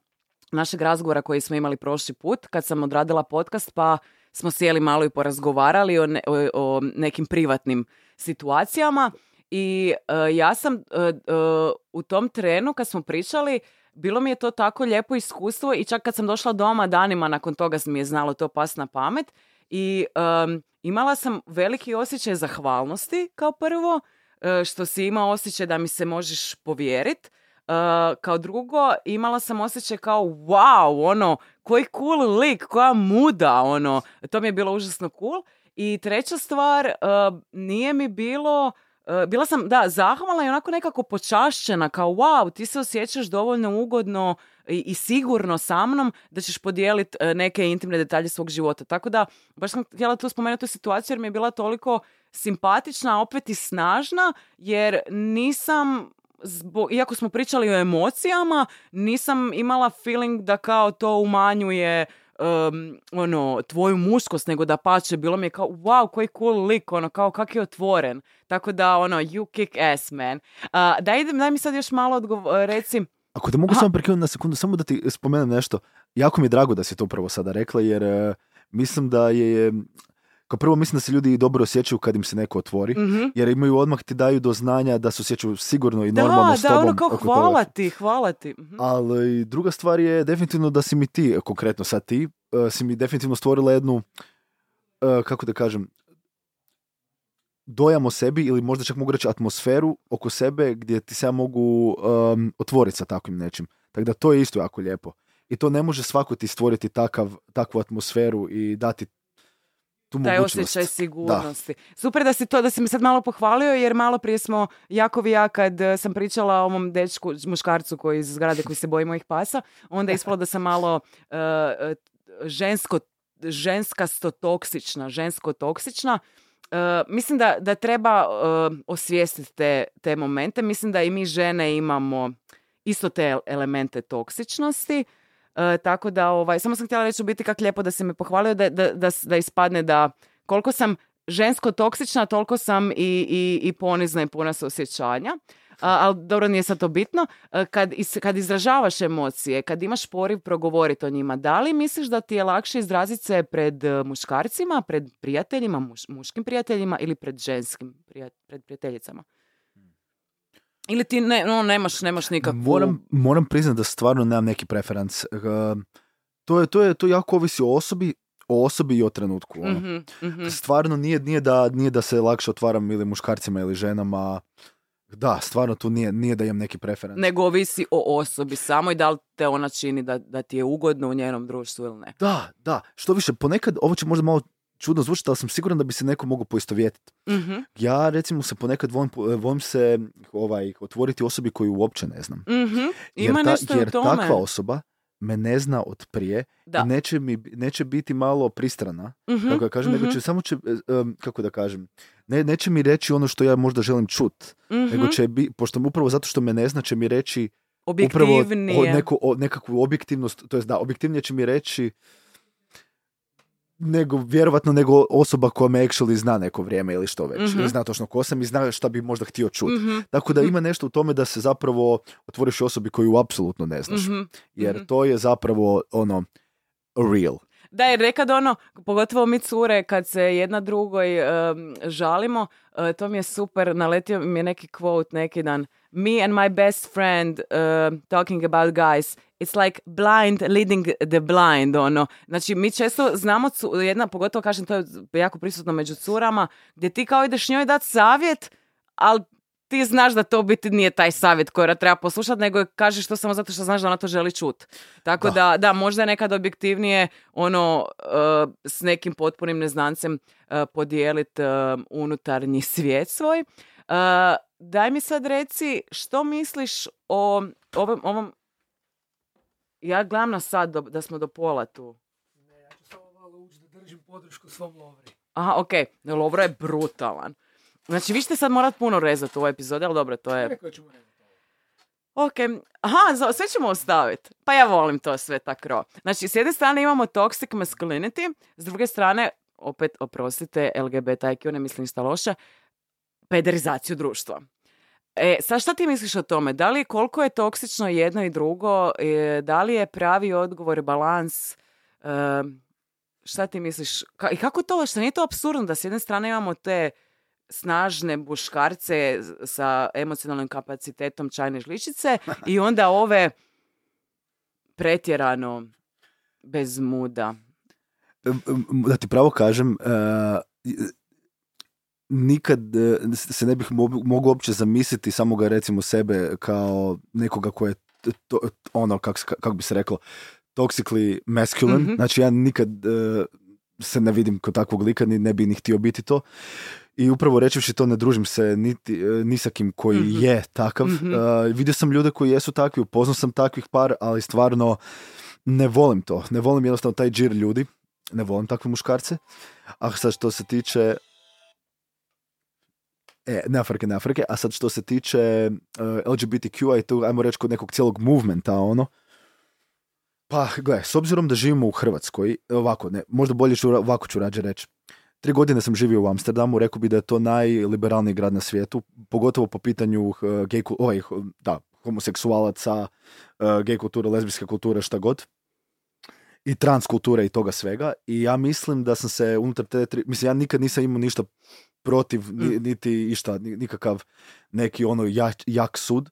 našeg razgovora koji smo imali prošli put kad sam odradila podcast, pa smo sjeli malo i porazgovarali o, ne, o, o nekim privatnim situacijama i uh, ja sam uh, uh, u tom trenu kad smo pričali, bilo mi je to tako lijepo iskustvo i čak kad sam došla doma danima nakon toga mi je znalo to past na pamet i um, imala sam veliki osjećaj zahvalnosti kao prvo, uh, što si imao osjećaj da mi se možeš povjeriti. Uh, kao drugo, imala sam osjećaj kao wow, ono, koji cool lik, koja muda, ono, to mi je bilo užasno cool. I treća stvar, uh, nije mi bilo, uh, bila sam, da, zahvalna i onako nekako počašćena, kao wow, ti se osjećaš dovoljno ugodno i, i sigurno sa mnom da ćeš podijeliti uh, neke intimne detalje svog života. Tako da, baš sam htjela tu spomenuti situaciju jer mi je bila toliko simpatična, opet i snažna, jer nisam... Zbog, iako smo pričali o emocijama, nisam imala feeling da kao to umanjuje um, ono, tvoju muškost, nego da pače, bilo mi je kao, wow, koji cool lik, ono, kao kak je otvoren. Tako da, ono, you kick ass, man. Uh, daj, daj mi sad još malo odgovor, reci... Ako te mogu Aha. samo prekinuti na sekundu, samo da ti spomenem nešto. Jako mi je drago da si to prvo sada rekla, jer uh, mislim da je... Kao prvo, mislim da se ljudi dobro osjećaju kad im se neko otvori, mm-hmm. jer imaju odmah ti daju do znanja da se osjećaju sigurno i da, normalno s tobom. Da, da, ono kao hvala ti, hvala ti. Mm-hmm. Ali druga stvar je definitivno da si mi ti, konkretno sad ti, uh, si mi definitivno stvorila jednu, uh, kako da kažem, dojam o sebi ili možda čak mogu reći atmosferu oko sebe gdje ti se ja mogu um, otvoriti sa takvim nečim. Tako da to je isto jako lijepo. I to ne može svako ti stvoriti takav, takvu atmosferu i dati taj osjećaj sigurnosti. Da. Super da si to, da si mi sad malo pohvalio, jer malo prije smo, Jakov i ja, kad sam pričala o ovom dečku, muškarcu koji iz zgrade koji se boji mojih pasa, onda je ispalo da sam malo uh, žensko, ženskastotoksična, ženskotoksična. Uh, mislim da, da treba uh, osvijestiti te, te momente. Mislim da i mi žene imamo isto te elemente toksičnosti. E, tako da, ovaj, samo sam htjela reći u biti kako lijepo da si me pohvalio da, da, da, da ispadne da koliko sam žensko toksična, toliko sam i, i, i ponizna i puna osjećanja. A, ali dobro, nije sad to bitno. A, kad, is, kad izražavaš emocije, kad imaš poriv progovoriti o njima, da li misliš da ti je lakše izraziti se pred muškarcima, pred prijateljima, muš, muškim prijateljima ili pred ženskim prijatelj, pred prijateljicama? Ili ti ne, no, nemaš, nemaš nikakvu... Moram, moram priznati da stvarno nemam neki preferans. Uh, to, je, to, je, to jako ovisi o osobi, o osobi i o trenutku. Ono. Mm-hmm, mm-hmm. Stvarno nije, nije, da, nije da se lakše otvaram ili muškarcima ili ženama. Da, stvarno tu nije, nije da imam neki preferans. Nego ovisi o osobi samo i da li te ona čini da, da ti je ugodno u njenom društvu ili ne. Da, da. Što više, ponekad, ovo će možda malo čudno zvučiti, ali sam siguran da bi se neko mogao poistovjetiti. Mm-hmm. Ja, recimo, se ponekad volim, volim se ovaj, otvoriti osobi koju uopće ne znam. Mm-hmm. Ima jer ta, nešto jer u tome. Takva osoba me ne zna od prije i neće, mi, neće biti malo pristrana. Mm-hmm. Kako da kažem, mm-hmm. nego će, samo će, um, kako da kažem, ne, neće mi reći ono što ja možda želim čuti. Mm-hmm. Nego će, bi, pošto upravo zato što me ne zna, će mi reći upravo o, neko, o, nekakvu objektivnost, to jest da, objektivnije će mi reći nego, vjerovatno, nego osoba koja me actually zna neko vrijeme ili što već. Mm-hmm. Zna točno ko sam i zna šta bi možda htio čuti. Mm-hmm. Tako da ima nešto u tome da se zapravo otvoriš osobi koju apsolutno ne znaš. Mm-hmm. Jer to je zapravo ono real. Da, jer nekad ono, pogotovo mi cure, kad se jedna drugoj um, žalimo, uh, to mi je super, naletio mi je neki quote neki dan. Me and my best friend uh, talking about guys, it's like blind leading the blind, ono. Znači, mi često znamo, cu, jedna, pogotovo kažem, to je jako prisutno među curama, gdje ti kao ideš njoj dati savjet, ali ti znaš da to biti nije taj savjet koji treba poslušati, nego kažeš to samo zato što znaš da ona to želi čuti. Tako da, da, da možda je nekad objektivnije ono, uh, s nekim potpunim neznancem uh, podijeliti uh, unutarnji svijet svoj. Uh, daj mi sad reci, što misliš o ovom... ovom... Ja glavna sad do, da smo do pola tu. Ne, ja ću samo malo ući pružim podršku svom Lovri. Aha, okej. Okay. Lovro je brutalan. Znači, vi ćete sad morati puno rezati u ovoj epizodi, ali dobro, to je... Neko ćemo rezati. Ok, aha, sve ćemo ostaviti. Pa ja volim to sve tak ro. Znači, s jedne strane imamo toxic masculinity, s druge strane, opet, oprostite, L G B T I Q, ne mislim šta loše, pederizaciju društva. E, sad šta ti misliš o tome? Da li koliko je toksično jedno i drugo? E, da li je pravi odgovor, balans? E, šta ti misliš? Ka, I kako to, što nije to apsurdno da s jedne strane imamo te snažne buškarce sa emocionalnim kapacitetom čajne žličice i onda ove pretjerano bez muda. Da ti pravo kažem, uh, nikad se ne bih mogu uopće zamisliti samo ga recimo sebe kao nekoga koji je to, to, ono, kako kak bi se reklo, toxically masculine. Mm-hmm. Znači ja nikad uh, se ne vidim kao takvog lika, ni ne bi ni htio biti to. I upravo rečivši to, ne družim se niti, ni sa kim koji mm-hmm. je takav. Mm-hmm. Uh, vidio sam ljude koji jesu takvi, upoznao sam takvih par, ali stvarno ne volim to. Ne volim jednostavno taj džir ljudi. Ne volim takve muškarce. A sad što se tiče... E, ne Afrike, ne Afrike. A sad što se tiče uh, L G B T Q, i tu, ajmo reći, kod nekog cijelog movementa, ono. Pa, gledaj, s obzirom da živimo u Hrvatskoj, ovako, ne, možda bolje ću, ovako ću rađe reći. Tri godine sam živio u Amsterdamu, rekao bi da je to najliberalniji grad na svijetu, pogotovo po pitanju uh, gay, ovaj, da, homoseksualaca, uh, gej kulture, lezbijske kulture, šta god. I trans kulture i toga svega. I ja mislim da sam se unutar te tri... Mislim, ja nikad nisam imao ništa protiv, mm. niti išta, nikakav neki ono jak, jak sud.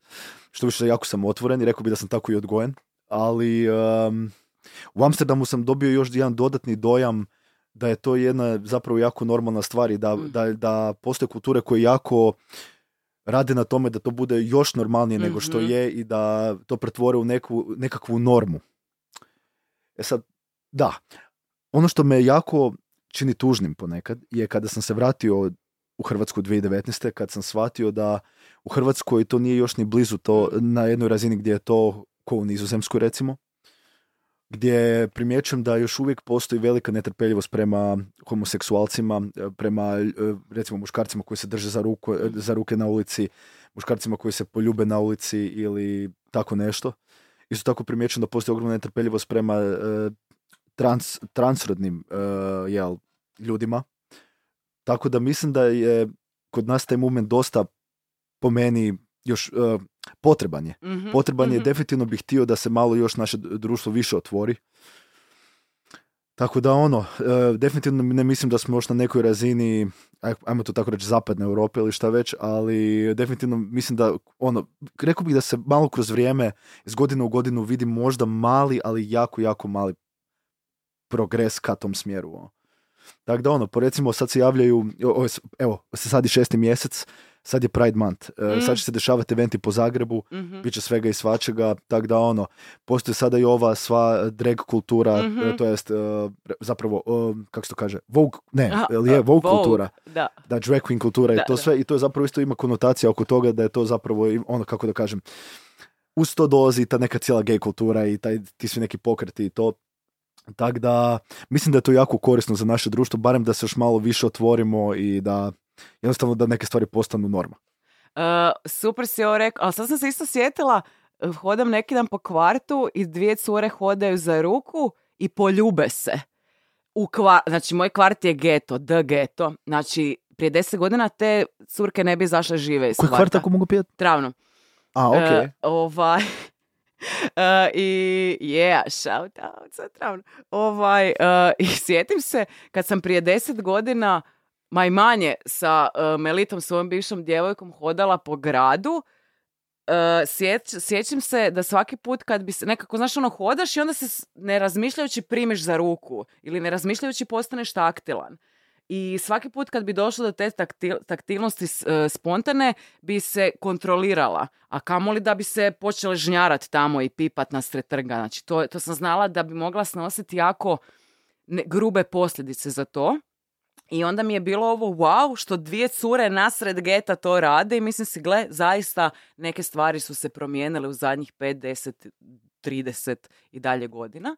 Što više, jako sam otvoren i rekao bi da sam tako i odgojen. Ali um, u Amsterdamu sam dobio još jedan dodatni dojam da je to jedna zapravo jako normalna stvar i da, mm. da, da postoje kulture koje jako rade na tome da to bude još normalnije mm-hmm. nego što je i da to pretvore u neku, nekakvu normu. E sad, da, ono što me jako čini tužnim ponekad je kada sam se vratio u Hrvatsku dvije tisuće devetnaeste kad sam shvatio da u Hrvatskoj to nije još ni blizu to na jednoj razini gdje je to ko u Nizozemskoj recimo, gdje primjećujem da još uvijek postoji velika netrpeljivost prema homoseksualcima, prema recimo muškarcima koji se drže za, ruku, za ruke na ulici, muškarcima koji se poljube na ulici ili tako nešto. Isto tako primjećujem da postoji ogromna netrpeljivost prema uh, trans, transrodnim uh, jel, ljudima. Tako da mislim da je kod nas taj moment dosta po meni još uh, potreban je. Mm-hmm. Potreban mm-hmm. je, definitivno bih htio da se malo još naše društvo više otvori. Tako da ono, uh, definitivno ne mislim da smo još na nekoj razini, ajmo to tako reći, zapadne Europe ili šta već, ali definitivno mislim da, ono, rekao bih da se malo kroz vrijeme, iz godine u godinu vidi možda mali, ali jako, jako mali progres ka tom smjeru. Ono. Tako da ono, po recimo sad se javljaju, evo, sad je šesti mjesec, sad je Pride Month, mm. sad će se dešavati eventi po Zagrebu, mm-hmm. bit će svega i svačega, tako da ono, postoji sada i ova sva drag kultura, mm-hmm. to jest uh, zapravo, uh, kako se to kaže, Vogue, ne, Aha, je Vogue, Vogue kultura, da. da, drag queen kultura da, i to da. sve, i to je zapravo isto ima konotacija oko toga da je to zapravo, ono, kako da kažem, uz to dolazi ta neka cijela gay kultura i taj, ti svi neki pokreti i to. Tako da, mislim da je to jako korisno za naše društvo, barem da se još malo više otvorimo i da jednostavno da neke stvari postanu norma. Uh, super si ovo rekao, ali sad sam se isto sjetila, hodam neki dan po kvartu i dvije cure hodaju za ruku i poljube se. U kvar... Znači, moj kvart je geto, d geto. Znači, prije deset godina te curke ne bi izašle žive iz kvarta. Koji kvart tako mogu pijati? Travno. A, okej. Okay. Uh, ovaj... Uh, i yeah, shout out za Travno. Ovaj, uh, i sjetim se kad sam prije deset godina majmanje sa uh, Melitom, svojom bivšom djevojkom, hodala po gradu. Uh, sjeć, sjećam se da svaki put kad bi se, nekako, znaš, ono, hodaš i onda se ne razmišljajući primiš za ruku ili ne razmišljajući postaneš taktilan. I svaki put kad bi došlo do te taktil, taktilnosti e, spontane, bi se kontrolirala. A kamoli da bi se počele žnjarati tamo i pipat nasred trga. Znači, to, to sam znala da bi mogla snositi jako ne, grube posljedice za to. I onda mi je bilo ovo, wow, što dvije cure nasred geta to rade. I mislim si, gle, zaista neke stvari su se promijenile u zadnjih pet, deset, trideset i dalje godina.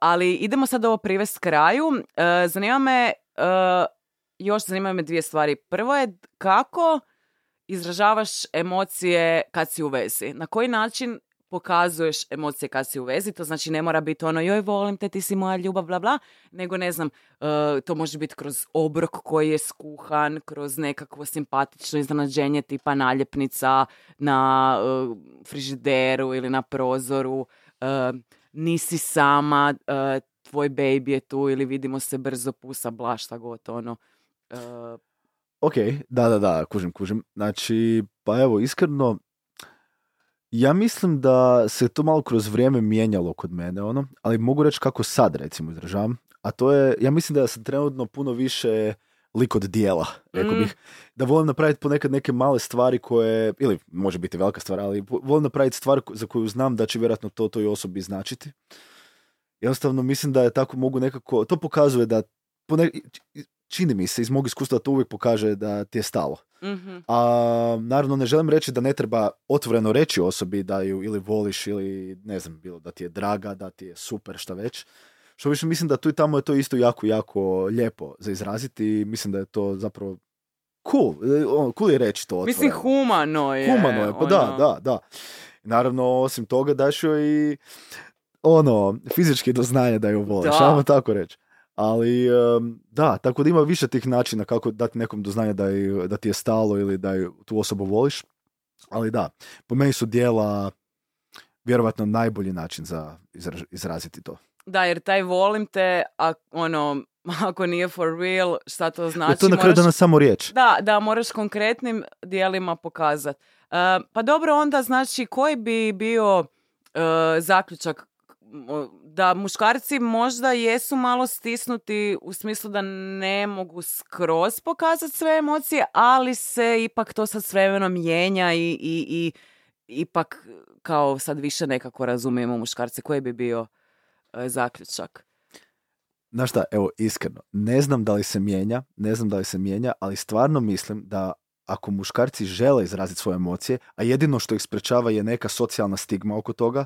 ali idemo sad ovo privest kraju. Uh, zanima me, uh, još zanimaju me dvije stvari. Prvo je kako izražavaš emocije kad si u vezi. Na koji način pokazuješ emocije kad si u vezi, to znači ne mora biti ono joj volim te, ti si moja ljubav, bla bla, nego ne znam, uh, to može biti kroz obrok koji je skuhan, kroz nekakvo simpatično iznenađenje tipa naljepnica na uh, frižideru ili na prozoru, uh, nisi sama, uh, tvoj baby je tu ili vidimo se brzo, pusa, bla, šta god, ono. Uh... Ok, da, da, da, kužim, kužim. Znači, pa evo, iskreno, ja mislim da se to malo kroz vrijeme mijenjalo kod mene, ono, ali mogu reći kako sad, recimo, izražavam. A to je, ja mislim da sam trenutno puno više lik od dijela, rekao bih. Mm. Da volim napraviti ponekad neke male stvari koje, ili može biti velika stvar, ali volim napraviti stvar za koju znam da će vjerojatno to toj osobi značiti. Jednostavno, mislim da je tako mogu nekako, to pokazuje da, pone, čini mi se, iz mog iskustva to uvijek pokaže da ti je stalo. Mm-hmm. A naravno ne želim reći da ne treba otvoreno reći osobi da ju ili voliš ili ne znam bilo da ti je draga, da ti je super, šta već. Što više mislim da tu i tamo je to isto jako, jako lijepo za izraziti i mislim da je to zapravo cool. Cool je reći to otvoreno. Mislim humano je. Humano je, pa ono... da, da, da. Naravno, osim toga daš joj i ono, fizički do znanja da ju voliš, ajmo tako reći. Ali, da, tako da ima više tih načina kako dati nekom do znanja da, je, da ti je stalo ili da je tu osobu voliš. Ali da, po meni su djela vjerojatno najbolji način za izraziti to. Da, jer taj volim te, a, ono, ako nije for real, šta to znači? Jer to na kraju da nas samo riječ. Da, da, moraš konkretnim djelima pokazati. Uh, pa dobro, onda, znači, koji bi bio uh, zaključak da muškarci možda jesu malo stisnuti u smislu da ne mogu skroz pokazati sve emocije, ali se ipak to sad s vremenom mijenja i, i, i ipak kao sad više nekako razumijemo muškarce. Koji bi bio e, zaključak? Znaš šta, evo iskreno, ne znam da li se mijenja, ne znam da li se mijenja, ali stvarno mislim da ako muškarci žele izraziti svoje emocije, a jedino što ih sprečava je neka socijalna stigma oko toga,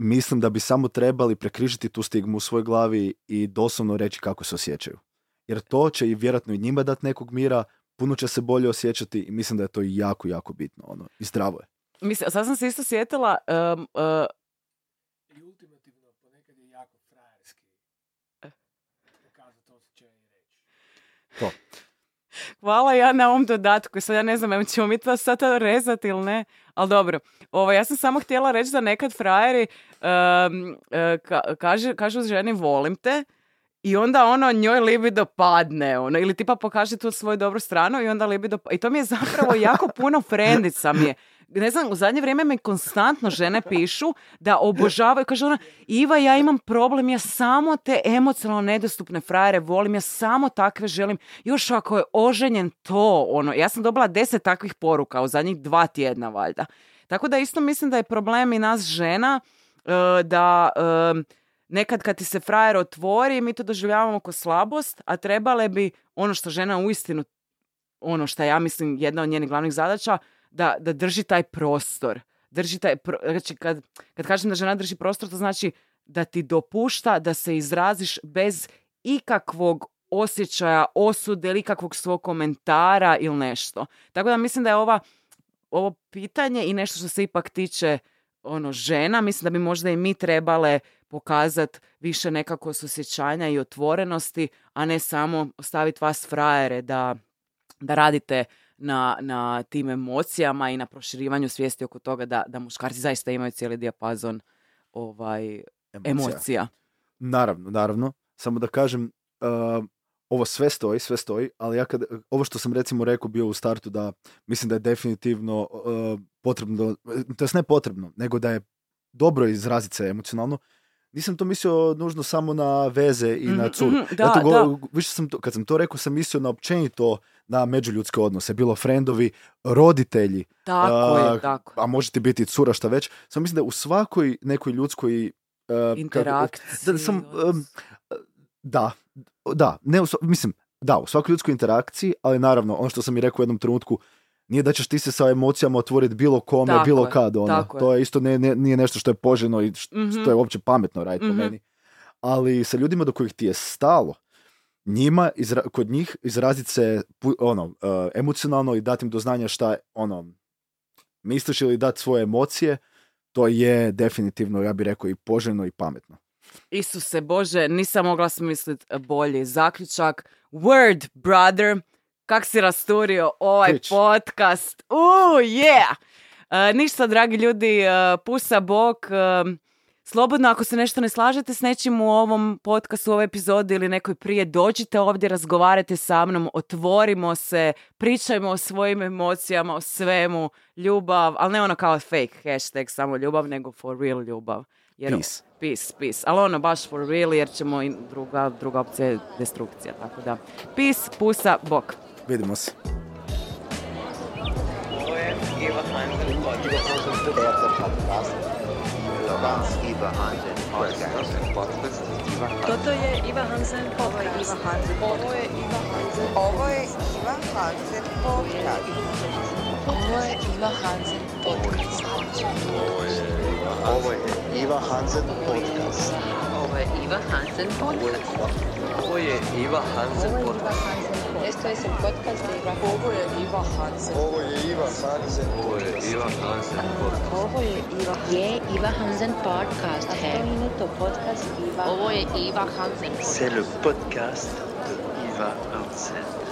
mislim da bi samo trebali prekrižiti tu stigmu u svojoj glavi i doslovno reći kako se osjećaju. Jer to će i vjerojatno i njima dati nekog mira, puno će se bolje osjećati i mislim da je to jako, jako bitno. Ono, i zdravo je. Mislim, sad sam se isto sjetila... Um, uh... I ultimativno, ponekad je jako frajerski pokazati to osjećaj i reći. To. Hvala ja na ovom dodatku. Sad ja ne znam, ćemo mi to sad rezati ili ne, ali dobro. Ovo, ja sam samo htjela reći da nekad frajeri um, ka, kaže, kažu ženi volim te i onda ono njoj libido padne. Ono, ili tipa pokaže tu svoju dobru stranu i onda libido padne. I to mi je zapravo jako puno frendica mi je. Ne znam, u zadnje vrijeme mi konstantno žene pišu da obožavaju. Kaže ona, Iva, ja imam problem, ja samo te emocionalno nedostupne frajere volim, ja samo takve želim. Još ako je oženjen to, ono, ja sam dobila deset takvih poruka u zadnjih dva tjedna valjda. Tako da isto mislim da je problem i nas žena da nekad kad ti se frajer otvori, mi to doživljavamo kao slabost, a trebale bi ono što žena uistinu, ono što ja mislim jedna od njenih glavnih zadaća, Da, da drži taj prostor. Drži taj pro... znači, kad, kad kažem da žena drži prostor, to znači da ti dopušta da se izraziš bez ikakvog osjećaja, osude ili ikakvog svog komentara ili nešto. Tako da mislim da je ova, ovo pitanje i nešto što se ipak tiče ono, žena, mislim da bi možda i mi trebale pokazati više nekako suosjećanja i otvorenosti, a ne samo ostaviti vas frajere da, da radite Na, na tim emocijama i na proširivanju svijesti oko toga da, da muškarci zaista imaju cijeli dijapazon ovaj, emocija. emocija. Naravno, naravno. Samo da kažem, uh, ovo sve stoji, sve stoji, ali ja kad, ovo što sam recimo rekao bio u startu da mislim da je definitivno uh, potrebno, to je ne potrebno, nego da je dobro izraziti se emocionalno. Nisam to mislio nužno samo na veze i mm, na curu. Mm, da, ja go, više sam to, kad sam to rekao, sam mislio na općenito na međuljudske odnose. Bilo friendovi, roditelji. Tako uh, je, tako. A možete biti cura, šta već. Samo mislim da u svakoj nekoj ljudskoj... Uh, interakciji. Kako, da, sam, um, da, da, ne, u, mislim, da, u svakoj ljudskoj interakciji, ali naravno, ono što sam i rekao u jednom trenutku, nije da ćeš ti se sa emocijama otvoriti bilo kome, tako bilo kad. Ono. To je isto ne, ne, nije nešto što je poželjno i što, mm-hmm. što je uopće pametno raditi mm-hmm. po meni. Ali sa ljudima do kojih ti je stalo, njima, izra, kod njih izraziti se ono, uh, emocionalno i dati im do znanja šta ono, misliš ili dati svoje emocije, to je definitivno, ja bih rekao, i poželjno i pametno. Isuse Bože, nisam mogla smisliti bolji zaključak. Word, brother, kak si rasturio ovaj Krič. Podcast. Uuu, yeah! Uh, ništa, dragi ljudi, uh, pusa bok. Uh, slobodno, ako se nešto ne slažete s nečim u ovom podcastu, u ovoj epizodi ili nekoj prije, dođite ovdje, razgovarajte sa mnom, otvorimo se, pričajmo o svojim emocijama, o svemu, ljubav, ali ne ono kao fake hashtag samo ljubav, nego for real ljubav. Jer, peace. Peace, peace. Ali ono baš for real, jer ćemo i druga, druga opcija je destrukcija. Tako da, peace, pusa, bok. Vidimo se. To je Iva Hanzen Podcast. Iva Hanzen Podcast. Toto je Iva Hanzen Podcast. Ovo je Iva Hanzen Podcast. Ovo je Iva Hanzen Podcast. Ovo je Iva Hanzen Podcast. Ovo je Iva Hanzen Podcast. Ovo je Iva Hanzen Podcast. Ovo je Iva Hanzen Podcast. Esto es el podcast de Iva. Ovo je Iva Hanzen. Ovo je Iva Hanzen. Ovo je Iva Hanzen Podcast. Ovo je Iva Hanzen Podcast. Ovo je Iva Hanzen. C'est le podcast de Iva Hanzen.